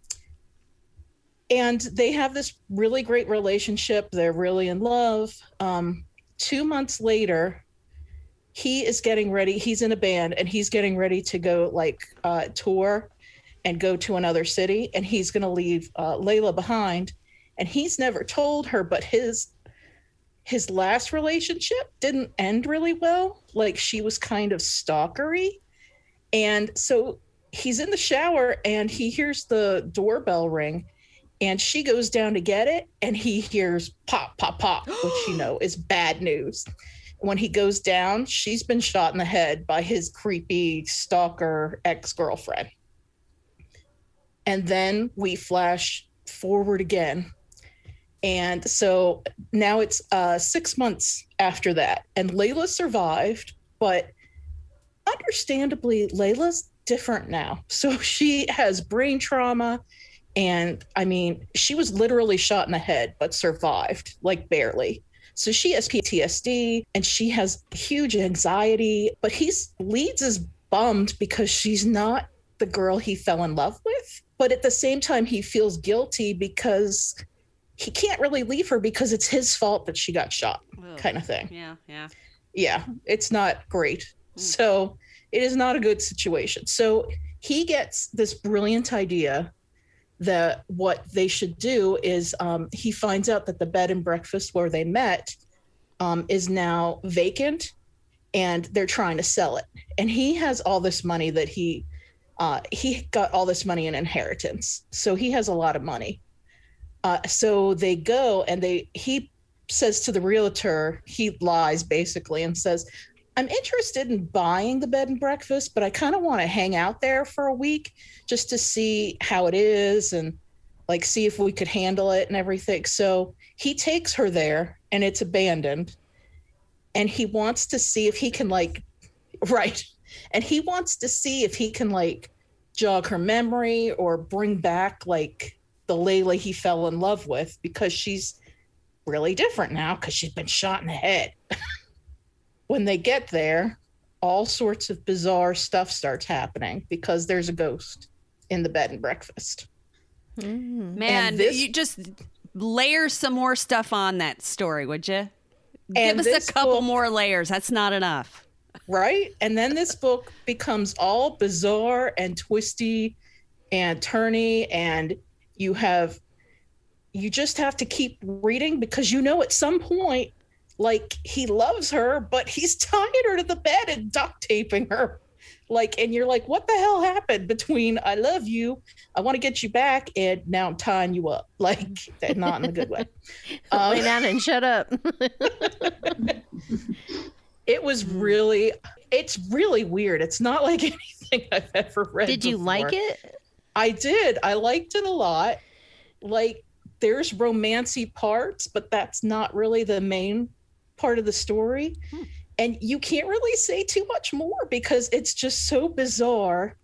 and they have this really great relationship. They're really in love. Um, two months later, he is getting ready. He's in a band and he's getting ready to go like uh, tour and go to another city. And he's going to leave uh, Layla behind. And he's never told her, but his his last relationship didn't end really well. Like she was kind of stalkery. And so he's in the shower and he hears the doorbell ring and she goes down to get it. And he hears pop, pop, pop, which, you know, is bad news. When he goes down, she's been shot in the head by his creepy stalker ex-girlfriend. And then we flash forward again. And so now it's uh, six months after that. And Layla survived, but understandably, Layla's different now. So she has brain trauma. And I mean, she was literally shot in the head, but survived, like barely. So she has P T S D and she has huge anxiety, but he's Leeds is bummed because she's not the girl he fell in love with. But at the same time, he feels guilty because he can't really leave her because it's his fault that she got shot, Ugh. kind of thing. Yeah, yeah. Yeah, it's not great. Mm. So it is not a good situation. So he gets this brilliant idea that what they should do is um, he finds out that the bed and breakfast where they met um, is now vacant and they're trying to sell it. And he has all this money that he... Uh, he got all this money in inheritance. So he has a lot of money. Uh, so they go and they he says to the realtor, he lies basically and says, I'm interested in buying the bed and breakfast, but I kind of want to hang out there for a week just to see how it is and like see if we could handle it and everything. So he takes her there and it's abandoned. And he wants to see if he can like, right. And he wants to see if he can like jog her memory or bring back like the Layla he fell in love with because she's really different now because she's been shot in the head. When they get there, all sorts of bizarre stuff starts happening because there's a ghost in the bed and breakfast. Mm-hmm. Man, this- you just layer some more stuff on that story, would you? Give us a couple book- more layers. That's not enough. Right? And then this book becomes all bizarre and twisty and turny, and you have, you just have to keep reading because you know at some point, like, he loves her, but he's tying her to the bed and duct taping her. Like, and you're like, what the hell happened between I love you, I want to get you back, and now I'm tying you up. Like, not in a good way. Um, Lay down and shut up. It was really, it's really weird. It's not like anything I've ever read Did you before. Like it? I did. I liked it a lot. Like, there's romancy parts, but that's not really the main part of the story. Hmm. And you can't really say too much more because it's just so bizarre.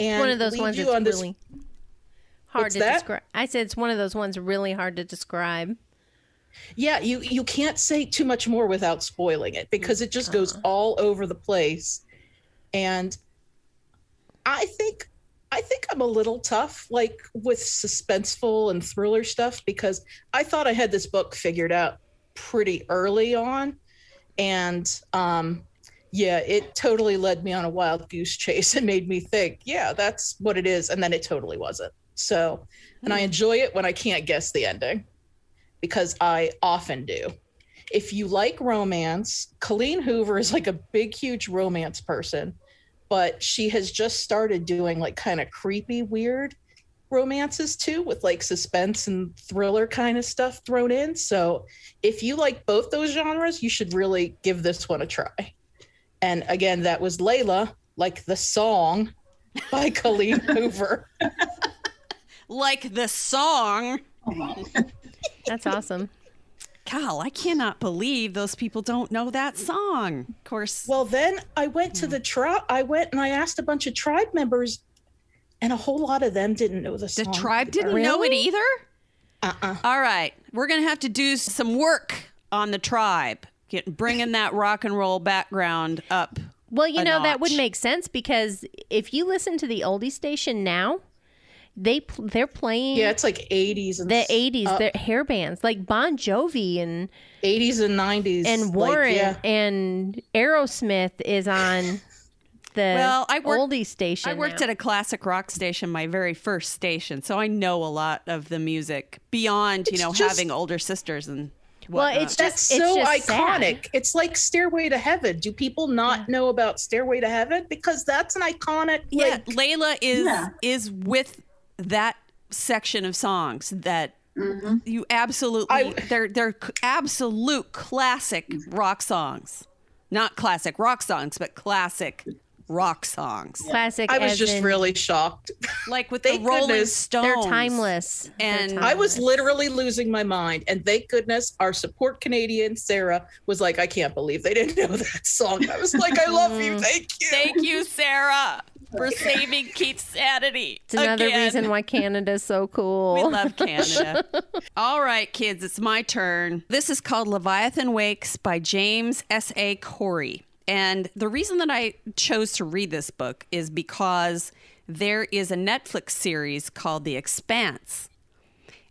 And one of those ones that's on this... really hard What's to describe. I said it's one of those ones really hard to describe. Yeah, you, you can't say too much more without spoiling it because it just goes all over the place. And I think I think I'm a little tough, like with suspenseful and thriller stuff, because I thought I had this book figured out pretty early on. And um, yeah, it totally led me on a wild goose chase and made me think, yeah, that's what it is. And then it totally wasn't. So, and I enjoy it when I can't guess the ending, because I often do. If you like romance, Colleen Hoover is like a big, huge romance person, but she has just started doing like kind of creepy, weird romances too, with like suspense and thriller kind of stuff thrown in. So if you like both those genres, you should really give this one a try. And again, that was Layla, like the song, by Colleen Hoover. Like the song. Oh, that's awesome. Cal, I cannot believe those people don't know that song. Of course. Well, then I went to the tribe. I went and I asked a bunch of tribe members, and a whole lot of them didn't know the song. The tribe didn't really? know it either? Uh-uh. All right. We're going to have to do some work on the tribe, Get, bringing that rock and roll background up. Well, you know, notch. That would make sense, because if you listen to the oldie station now, They they're playing. Yeah, it's like eighties. And the eighties, uh, their hair bands like Bon Jovi and eighties and nineties, and Warren like, yeah. and Aerosmith is on the well, I worked, oldie station. I worked now. at a classic rock station, my very first station, so I know a lot of the music beyond it's you know just, having older sisters and whatnot. Well, it's just it's so just iconic. Sad. It's like Stairway to Heaven. Do people not yeah. know about Stairway to Heaven, because that's an iconic? Yeah, like, Layla is yeah. is with. that section of songs that mm-hmm. you absolutely I, they're they're absolute classic rock songs, not classic rock songs, but classic rock songs. Classic. I was just in, really shocked, like with the Rolling goodness, Stones. They're timeless. And they're timeless. I was literally losing my mind. And thank goodness our support Canadian Sarah was like, I can't believe they didn't know that song. I was like, I love you. Thank you. Thank you, Sarah. We're saving Keith's sanity. It's another again. reason why Canada's so cool. We love Canada. All right, kids, it's my turn. This is called Leviathan Wakes by James S A Corey. And the reason that I chose to read this book is because there is a Netflix series called The Expanse.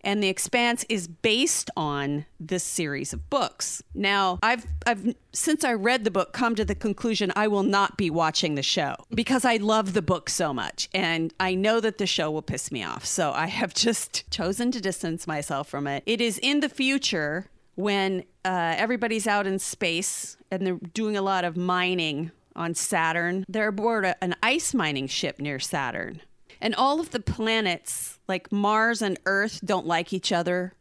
And The Expanse is based on this series of books. Now, I've I've since I read the book, come to the conclusion I will not be watching the show, because I love the book so much. And I know that the show will piss me off. So I have just chosen to distance myself from it. It is in the future when uh, everybody's out in space and they're doing a lot of mining on Saturn. They're aboard a, an ice mining ship near Saturn. And all of the planets, like Mars and Earth, don't like each other.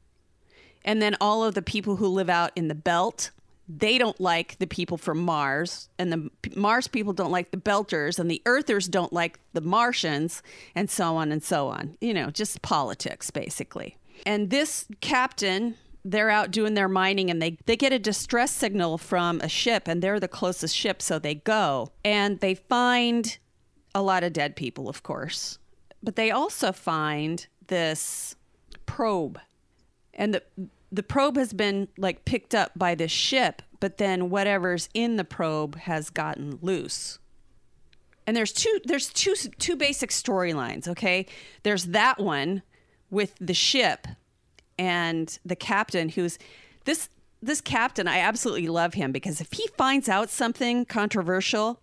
And then all of the people who live out in the belt, they don't like the people from Mars. And the Mars people don't like the belters. And the Earthers don't like the Martians. And so on and so on. You know, just politics, basically. And this captain, they're out doing their mining. And they, they get a distress signal from a ship. And they're the closest ship, so they go. And they find a lot of dead people, of course. But they also find this probe, and the the probe has been like picked up by this ship, but then whatever's in the probe has gotten loose. And there's two there's two two basic storylines, okay? There's that one with the ship and the captain, who's this this captain, I absolutely love him, because if he finds out something controversial,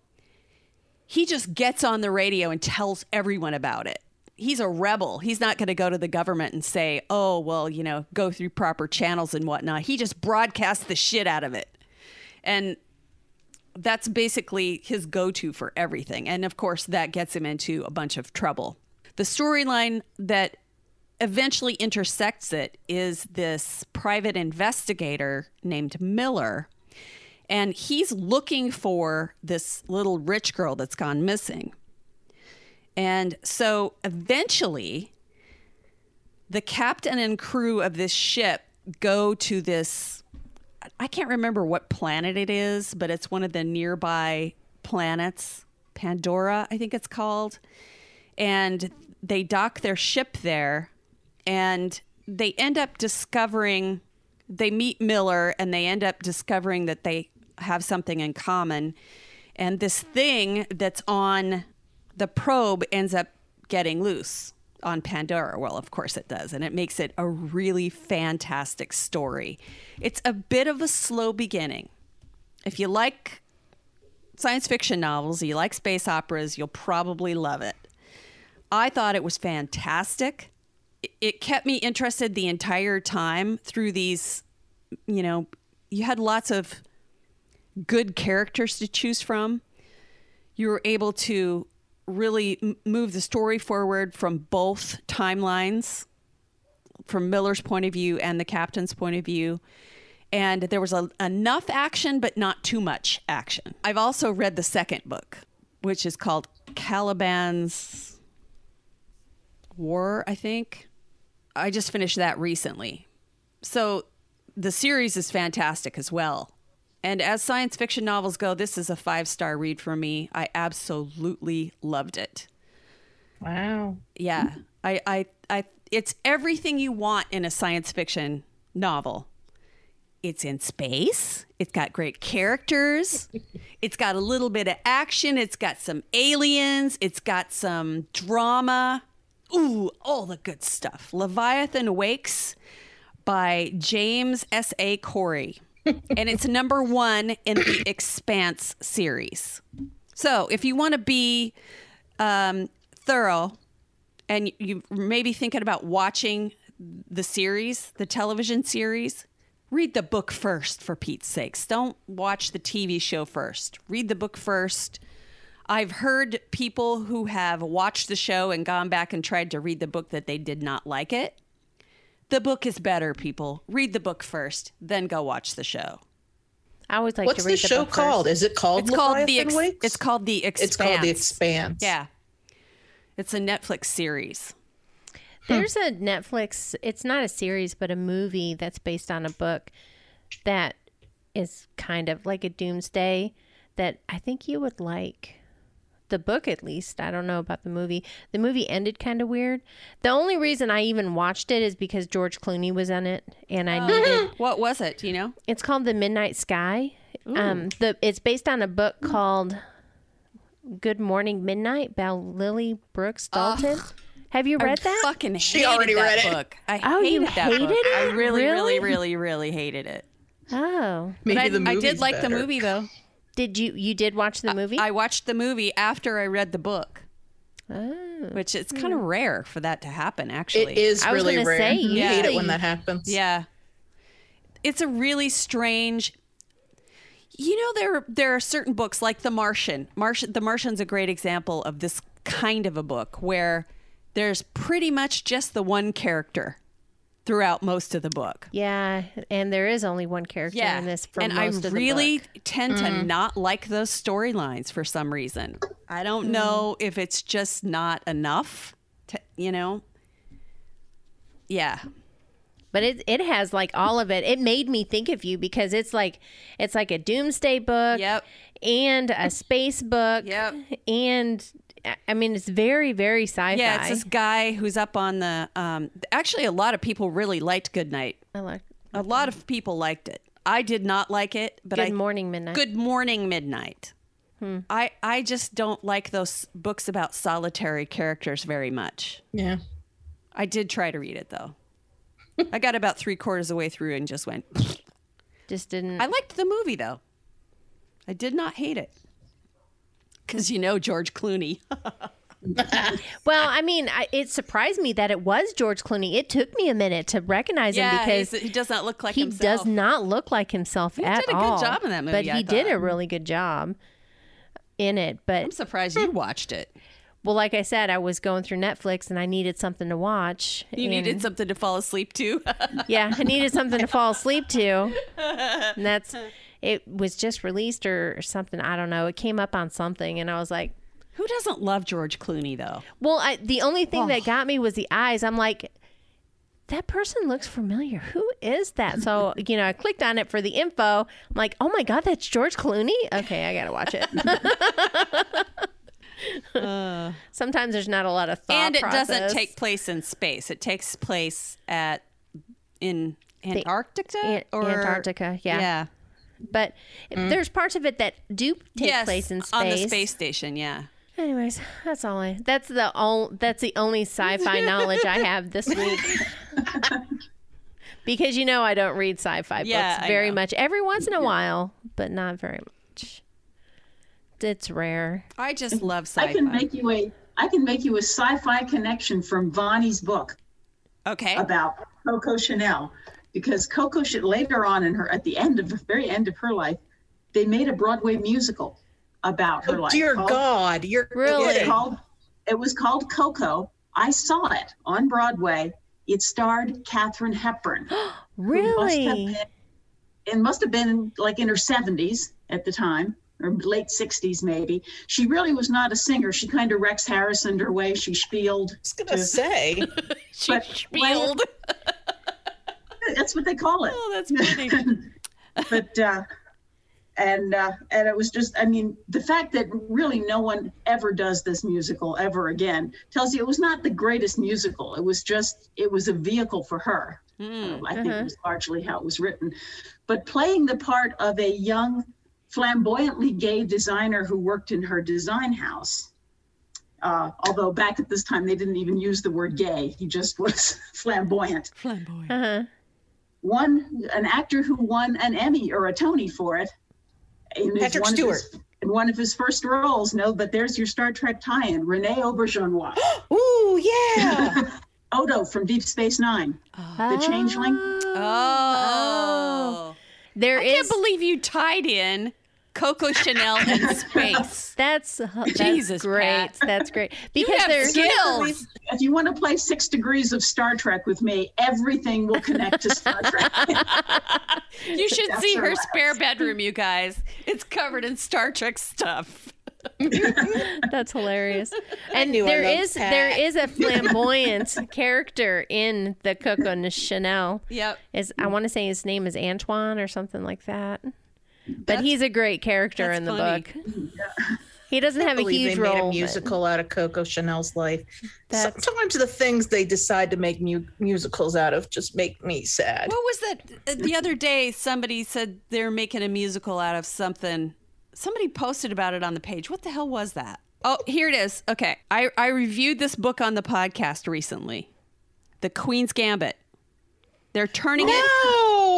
he just gets on the radio and tells everyone about it. He's a rebel. He's not going to go to the government and say, oh, well, you know, go through proper channels and whatnot. He just broadcasts the shit out of it. And that's basically his go-to for everything. And, of course, that gets him into a bunch of trouble. The storyline that eventually intersects it is this private investigator named Miller. And he's looking for this little rich girl that's gone missing. And so eventually, the captain and crew of this ship go to this, I can't remember what planet it is, but it's one of the nearby planets, Pandora, I think it's called. And they dock their ship there, and they end up discovering, they meet Miller, and they end up discovering that they have something in common, and this thing that's on the probe ends up getting loose on Pandora. Well, of course it does, and it makes it a really fantastic story. It's a bit of a slow beginning. If you like science fiction novels, you like space operas, you'll probably love it. I thought it was fantastic. It kept me interested the entire time through these, you know, you had lots of good characters to choose from. You were able to really move the story forward from both timelines, from Miller's point of view and the captain's point of view. And there was a, enough action, but not too much action. I've also read the second book, which is called Caliban's War, I think. I just finished that recently. So the series is fantastic as well. And as science fiction novels go, this is a five-star read for me. I absolutely loved it. Wow. Yeah. I, I, I, it's everything you want in a science fiction novel. It's in space. It's got great characters. It's got a little bit of action. It's got some aliens. It's got some drama. Ooh, all the good stuff. Leviathan Wakes by James S A. Corey. And it's number one in the Expanse series. So if you want to be um, thorough and you may be thinking about watching the series, the television series, read the book first, for Pete's sakes. Don't watch the T V show first. Read the book first. I've heard people who have watched the show and gone back and tried to read the book that they did not like it. The book is better, people. Read the book first, then go watch the show. I always like What's to read the, the show book called? First. Is it called it's Leviathan called the Ex- Wakes? It's called The Expanse. It's called The Expanse. Yeah. It's a Netflix series. There's hmm. a Netflix, it's not a series, but a movie that's based on a book that is kind of like a doomsday that I think you would like. The book, at least. I don't know about the movie. The movie ended kind of weird. The only reason I even watched it is because George Clooney was in it, and I oh. needed. What was it? Do you know? It's called The Midnight Sky. Ooh. Um, the it's based on a book called Good Morning Midnight by Lily Brooks Dalton. Ugh. Have you read I that? Fucking hated she already that read book. It. I oh, you that hated book. It? I really, really, really, really, really hated it. Oh, maybe but I, the I did like better. The movie though. Did you, you did watch the movie? I, I watched the movie after I read the book, oh, which it's kind of rare for that to happen, actually. It is I really was rare. Say, yeah. I hate it when that happens. Yeah. It's a really strange, you know, there, there are certain books like The Martian. Martian. The Martian's a great example of this kind of a book where there's pretty much just the one character throughout most of the book. Yeah, and there is only one character yeah. in this for and most I of the really book. Tend mm. to not like those storylines for some reason. I don't mm. know if it's just not enough to, you know. Yeah. But it it has like all of it. It made me think of you because it's like it's like a doomsday book yep. and a space book yep. and I mean, it's very, very sci-fi. Yeah, it's this guy who's up on the... Um, actually, a lot of people really liked Goodnight. I liked it. A lot of people liked it. I did not like it, but Good I... Good Morning Midnight. Good Morning Midnight. Hmm. I, I just don't like those books about solitary characters very much. Yeah. I did try to read it, though. I got about three quarters of the way through and just went... Just didn't... I liked the movie, though. I did not hate it. Because you know George Clooney. Well, I mean, I, it surprised me that it was George Clooney. It took me a minute to recognize yeah, him because he does not look like he himself. He does not look like himself he at all. He did a good all, job in that movie, but I he thought. Did a really good job in it. But I'm surprised you watched it. Well, like I said, I was going through Netflix and I needed something to watch. You and... needed something to fall asleep to. Yeah, I needed something to fall asleep to. And that's. It was just released or, or something. I don't know. It came up on something, and I was like, "Who doesn't love George Clooney, though?" Well, I, the only thing oh. that got me was the eyes. I'm like, "That person looks familiar. Who is that?" So you know, I clicked on it for the info. I'm like, "Oh my god, that's George Clooney." Okay, I gotta watch it. uh, Sometimes there's not a lot of thought, and it process. Doesn't take place in space. It takes place at in Antarctica the, or Antarctica. Yeah. Yeah. But mm. there's parts of it that do take yes, place in space. On the space station, yeah. Anyways, that's all I that's the all that's the only sci-fi knowledge I have this week. Because you know I don't read sci-fi yeah, books very much. Every once in a yeah. while, but not very much. it's rare. I just love sci-fi. I can make you a I can make you a sci-fi connection from Vonnie's book. Okay. About Coco Chanel, because Coco later on in her, at the end of the very end of her life, they made a Broadway musical about her oh, life. Dear called, God, you're really it was, called, it was called Coco. I saw it on Broadway. It starred Katharine Hepburn. Really? Who must have been, and must have been like in her seventies at the time, or late sixties maybe. She really was not a singer. She kind of Rex Harrisoned her way. She spieled. I was going to say. She spieled. That's what they call it. Oh, that's funny. But, uh, and, uh, and it was just, I mean, the fact that really no one ever does this musical ever again tells you it was not the greatest musical. It was just, it was a vehicle for her. Mm, uh, I uh-huh. think it was largely how it was written. But playing the part of a young, flamboyantly gay designer who worked in her design house. Uh, although back at this time, they didn't even use the word gay. He just was flamboyant. Flamboyant. Uh-huh. One, an actor who won an Emmy or a Tony for it. In Patrick his, Stewart. His, in one of his first roles. No, but there's your Star Trek tie-in. Renee Auberjonois. Ooh, yeah. Odo from Deep Space Nine. Oh. The Changeling. Oh. oh. There I is... can't believe you tied in Coco Chanel in space. That's, that's Jesus, great. Pat. That's great. Because you have there's skills. If you want to play Six Degrees of Star Trek with me, everything will connect to Star Trek. You should see her laughs. Spare bedroom, you guys. It's covered in Star Trek stuff. That's hilarious. And there is Pat. there is a flamboyant character in the Coco Chanel. Yep. Is I want to say his name is Antoine or something like that. But that's, he's a great character in the funny. book. Yeah. He doesn't have a huge they made role. Made a musical but... out of Coco Chanel's life. That's... Sometimes the things they decide to make mu- musicals out of just make me sad. What was that? The other day, somebody said they're making a musical out of something. Somebody posted about it on the page. What the hell was that? Oh, here it is. Okay. I, I reviewed this book on the podcast recently. The Queen's Gambit. They're turning no!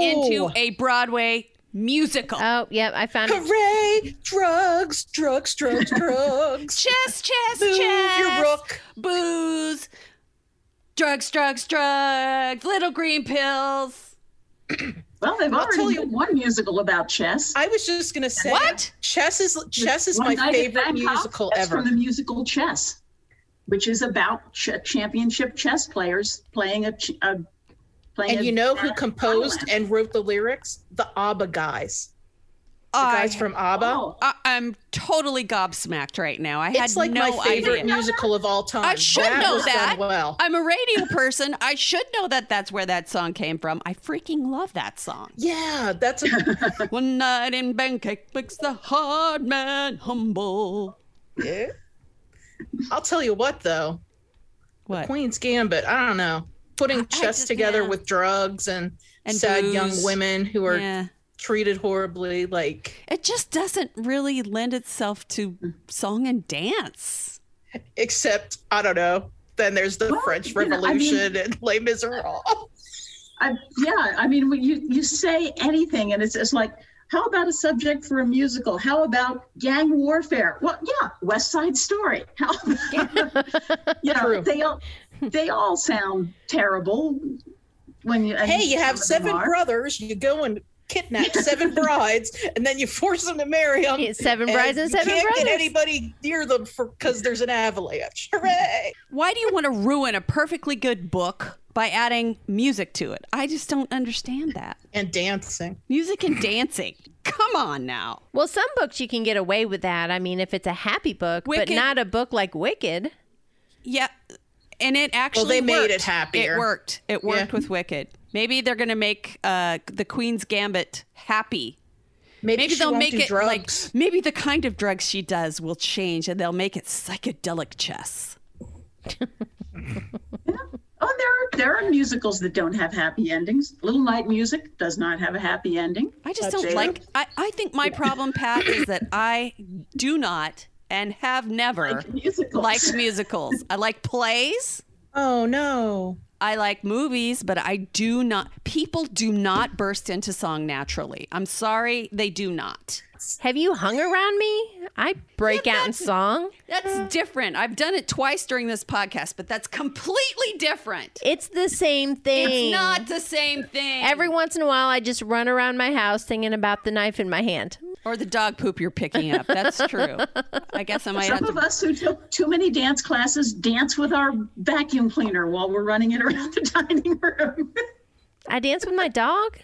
it into a Broadway musical. Oh, yep. Yeah, I found Hooray! it. Hooray! Drugs, drugs, drugs, drugs. Chess, chess, Move chess. Your rook. Booze. Drugs, drugs, drugs. Little green pills. Well, they've I'll already done one musical about chess. I was just going to say. What? Chess is Chess is my favorite musical ever. That's from the musical Chess, which is about ch- championship chess players playing a... Ch- a playing and a, you know who composed and wrote the lyrics? The ABBA guys. The I, guys from ABBA. Oh. I, I'm totally gobsmacked right now. I had no idea. It's like no my favorite idea. musical of all time. I should that know that. Well. I'm a radio person. I should know that that's where that song came from. I freaking love that song. Yeah, that's a... One night in Bangkok makes the hard man humble. Yeah. I'll tell you what, though. What? The Queen's Gambit. I don't know. Putting I, chess I just, together yeah. with drugs and, and sad booze. young women who are... Yeah. treated horribly, like it just doesn't really lend itself to song and dance. Except I don't know. Then there's the well, French Revolution you know, I mean, and Les Miserables. I, yeah, I mean, when you you say anything, and it's it's like, how about a subject for a musical? How about gang warfare? Well, yeah, West Side Story. How about, you know, True. they all they all sound terrible. When you hey, you have seven brothers, you go and kidnap seven brides, and then you force them to marry them. It's seven brides and, and seven brothers. You can't get anybody near them for because there's an avalanche. Hooray! Why do you want to ruin a perfectly good book by adding music to it? I just don't understand that. And dancing. Music and dancing. Come on now. Well, some books you can get away with that. I mean, if it's a happy book, Wicked. But not a book like Wicked. Yeah, and it actually well, they made worked. it happier. It worked. It worked yeah. with Wicked. Maybe they're going to make uh, the Queen's Gambit happy. Maybe, maybe they'll make it drugs. like maybe the kind of drugs she does will change, and they'll make it psychedelic chess. Yeah. Oh, there are there are musicals that don't have happy endings. Little Night Music does not have a happy ending. I just don't like. I, I think my problem, Pat, is that I do not and have never like musicals. liked musicals. I like plays. Oh no. I like movies, but I do not. People do not burst into song naturally. I'm sorry, they do not. nuts. Have you hung around me? I break yeah, out in song. That's different. I've done it twice during this podcast, but that's completely different. It's the same thing. It's not the same thing. Every once in a while, I just run around my house singing about the knife in my hand. Or the dog poop you're picking up. That's true. I guess I might Some have to... Some of us who took too many dance classes dance with our vacuum cleaner while we're running it around the dining room. I dance with my dog?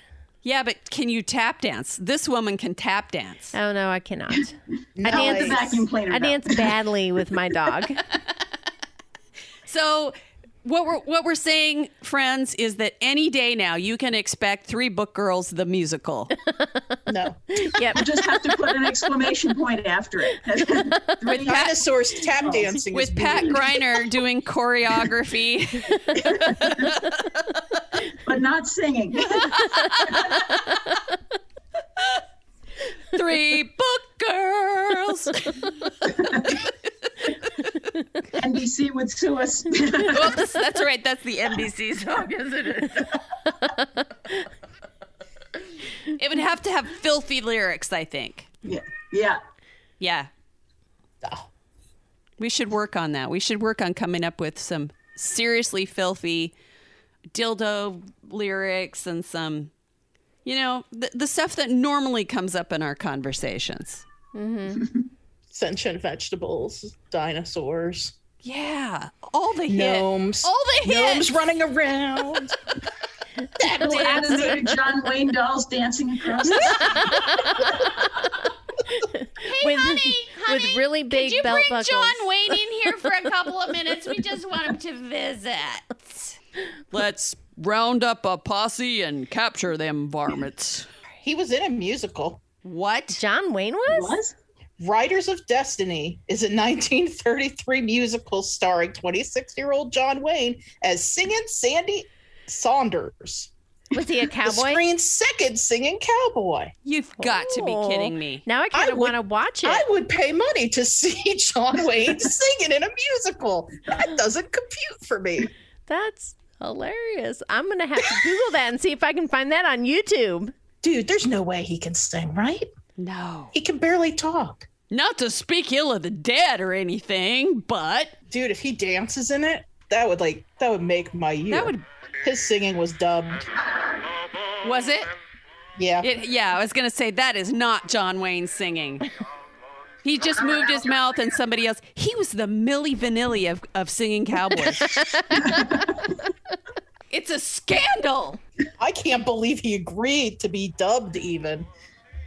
Yeah, but can you tap dance? This woman can tap dance. Oh, no, I cannot. no, I dance the vacuum cleaner. I dance badly with my dog. So what we're, what we're saying, friends, is that any day now you can expect Three Book Girls the musical. No. Yep. You just have to put an exclamation point after it. With dinosaurs tap dancing. With Pat Greiner doing choreography. But not singing. Three Book Girls. N B C would sue us. Oops, that's right. That's the N B C song, isn't it? It would have to have filthy lyrics, I think. Yeah. Yeah. Yeah. Oh. We should work on that. We should work on coming up with some seriously filthy dildo lyrics and some, you know, the, the stuff that normally comes up in our conversations. Mm-hmm. Sentient vegetables, dinosaurs. Yeah, all the gnomes, hits. all the hits. Gnomes running around. Animated John Wayne dolls dancing across. The hey, with, honey, honey, with really big could you belt bring buckles. John Wayne in here for a couple of minutes? We just want him to visit. Let's round up a posse and capture them varmints. He was in a musical. What? John Wayne was? Was? Riders of Destiny is a nineteen thirty-three musical starring twenty-six-year-old John Wayne as singing Sandy Saunders. Was he a cowboy? The screen's second singing cowboy. You've got oh. to be kidding me. Now I kind of want to watch it. I would pay money to see John Wayne singing in a musical. That doesn't compute for me. That's hilarious. I'm going to have to Google that and see if I can find that on YouTube. Dude, there's no way he can sing, right? No. He can barely talk. Not to speak ill of the dead or anything, but... Dude, if he dances in it, that would, like, that would make my year. That would... His singing was dubbed. Was it? Yeah. It, yeah, I was going to say, that is not John Wayne singing. He just moved his mouth and somebody else... He was the Milli Vanilli of, of singing cowboys. It's a scandal! I can't believe he agreed to be dubbed, even.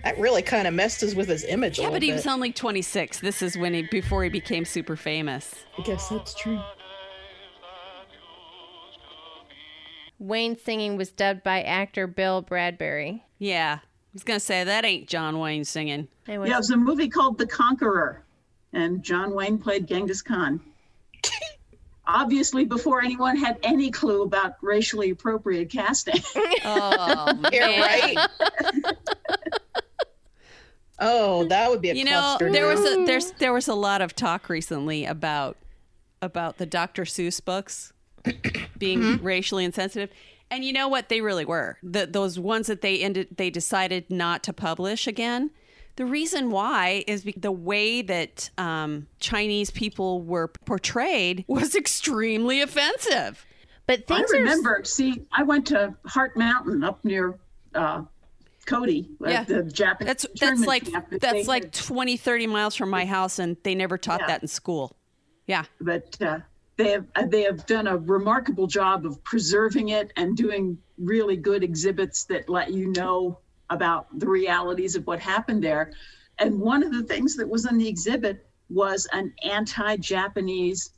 That really kind of messes with his image yeah, a little bit. Yeah, but he was only twenty-six. This is when he, before he became super famous. I guess that's true. Wayne's singing was dubbed by actor Bill Bradbury. Yeah. I was going to say, that ain't John Wayne singing. It was- yeah, it was a movie called The Conqueror, and John Wayne played Genghis Khan. Obviously, before anyone had any clue about racially appropriate casting. Oh, man. You're right. Oh, that would be a you cluster. You know, there was a, there's there was a lot of talk recently about about the Doctor Seuss books being mm-hmm. racially insensitive, and you know what? They really were. The, those ones that they ended, they decided not to publish again. The reason why is the way that um, Chinese people were portrayed was extremely offensive. But things I remember. Are... See, I went to Heart Mountain up near. Uh, Cody, yeah. the Japanese that's that's like Japanese that's thing. Like twenty, thirty miles from my house, and they never taught yeah. that in school. Yeah, but uh, they have they have done a remarkable job of preserving it and doing really good exhibits that let you know about the realities of what happened there. And one of the things that was in the exhibit was an anti-Japanese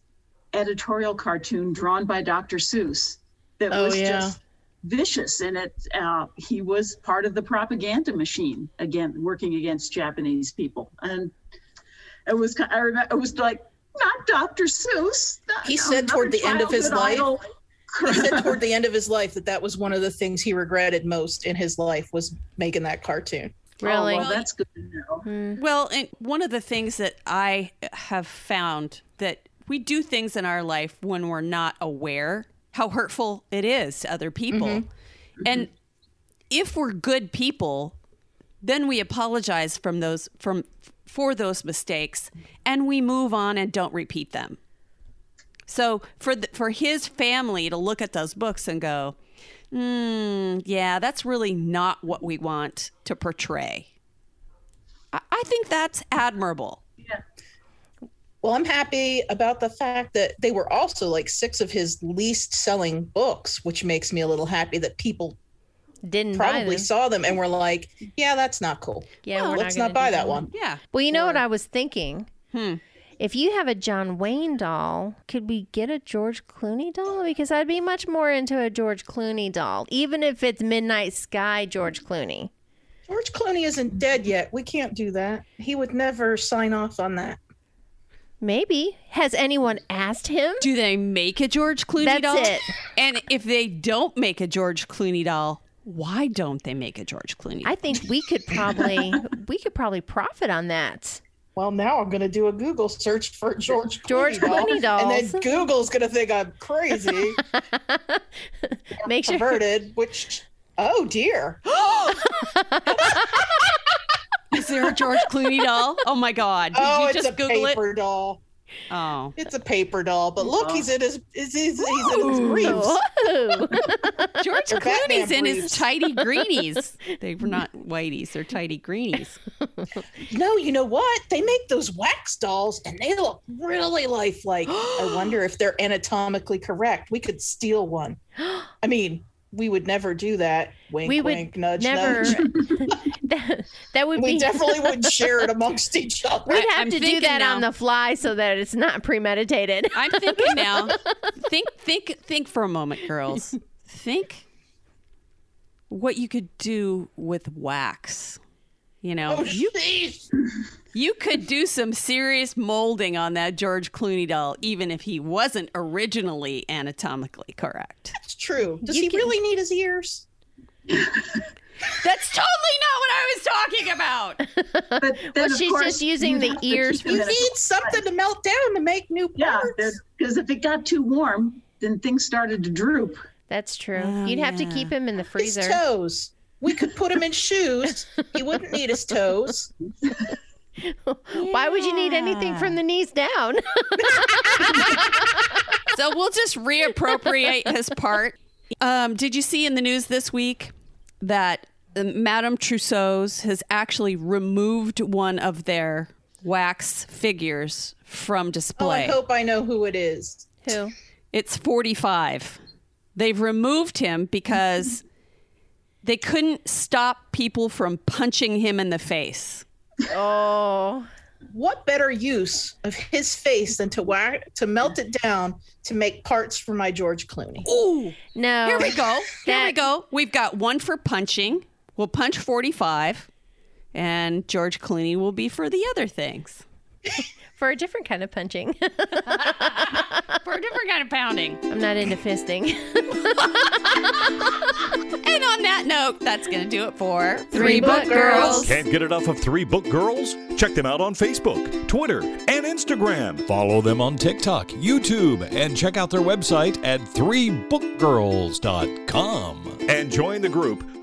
editorial cartoon drawn by Doctor Seuss that oh, was yeah. just. Vicious and it uh he was part of the propaganda machine again working against Japanese people, and it was I remember it was like not Doctor Seuss not, he said toward the end of his life idol. He said toward the end of his life that that was one of the things he regretted most in his life was making that cartoon. Really? Oh, well, that's good to know. Mm. Well, and one of the things that I have found that we do things in our life when we're not aware how hurtful it is to other people. Mm-hmm. And if we're good people, Then we apologize from those from for those mistakes, and we move on and don't repeat them. So for the, for his family to look at those books and go, mm, yeah, that's really not what we want to portray. I, I think that's admirable. Yeah. Well, I'm happy about the fact that they were also like six of his least selling books, which makes me a little happy that people didn't probably them. saw them and were like, yeah, that's not cool. Yeah, well, we're let's not, not buy that one. one. Yeah. Well, you know or, what I was thinking? Hmm. If you have a John Wayne doll, could we get a George Clooney doll? Because I'd be much more into a George Clooney doll, even if it's Midnight Sky George Clooney. George Clooney isn't dead yet. We can't do that. He would never sign off on that. Maybe. Has anyone asked him? Do they make a George Clooney That's doll? That's it. And if they don't make a George Clooney doll, why don't they make a George Clooney doll? I think we could probably we could probably profit on that. Well, now I'm going to do a Google search for George Clooney George Clooney dolls. And then Google's going to think I'm crazy. Make sure. Perverted, which, oh dear. Is there a George Clooney doll? Oh my God. Did oh, you just it's a Google paper it? doll. Oh. It's a paper doll, but look, oh. he's in his he's, he's, he's in his briefs. George Clooney's Batman in briefs. His tidy greenies. They were not whiteys, they're tidy greenies. No, you know what? They make those wax dolls and they look really lifelike. I wonder if they're anatomically correct. We could steal one. I mean, we would never do that. Wink, we wink, nudge, never... nudge. That, that would we be... definitely would share it amongst each other. We'd have I'm to do that now. On the fly so that it's not premeditated. I'm thinking now. Think, think, think for a moment, girls. Think what you could do with wax. You know, oh, you, you could do some serious molding on that George Clooney doll, even if he wasn't originally anatomically correct. That's true. Does you he can... really need his ears? That's totally not what I was talking about. But then, well, she's course, just using the ears. For you medical. Need something to melt down to make new parts. Yeah, because if it got too warm, then things started to droop. That's true. Oh, You'd yeah. have to keep him in the freezer. His toes. We could put him in shoes. He wouldn't need his toes. Yeah. Why would you need anything from the knees down? So we'll just reappropriate his part. Um, did you see in the news this week that uh, Madame Tussauds has actually removed one of their wax figures from display? Oh, I hope I know who it is. Who? It's forty-five. They've removed him because they couldn't stop people from punching him in the face. Oh. What better use of his face than to wa- to melt it down to make parts for my George Clooney? Ooh, no. Here we go. Here that... we go. We've got one for punching. We'll punch forty-five, and George Clooney will be for the other things. For a different kind of punching. For a different kind of pounding. I'm not into fisting. And on that note, that's going to do it for Three Book Girls. Can't get enough of Three Book Girls? Check them out on Facebook, Twitter, and Instagram. Follow them on TikTok, YouTube, and check out their website at three book girls dot com. And join the group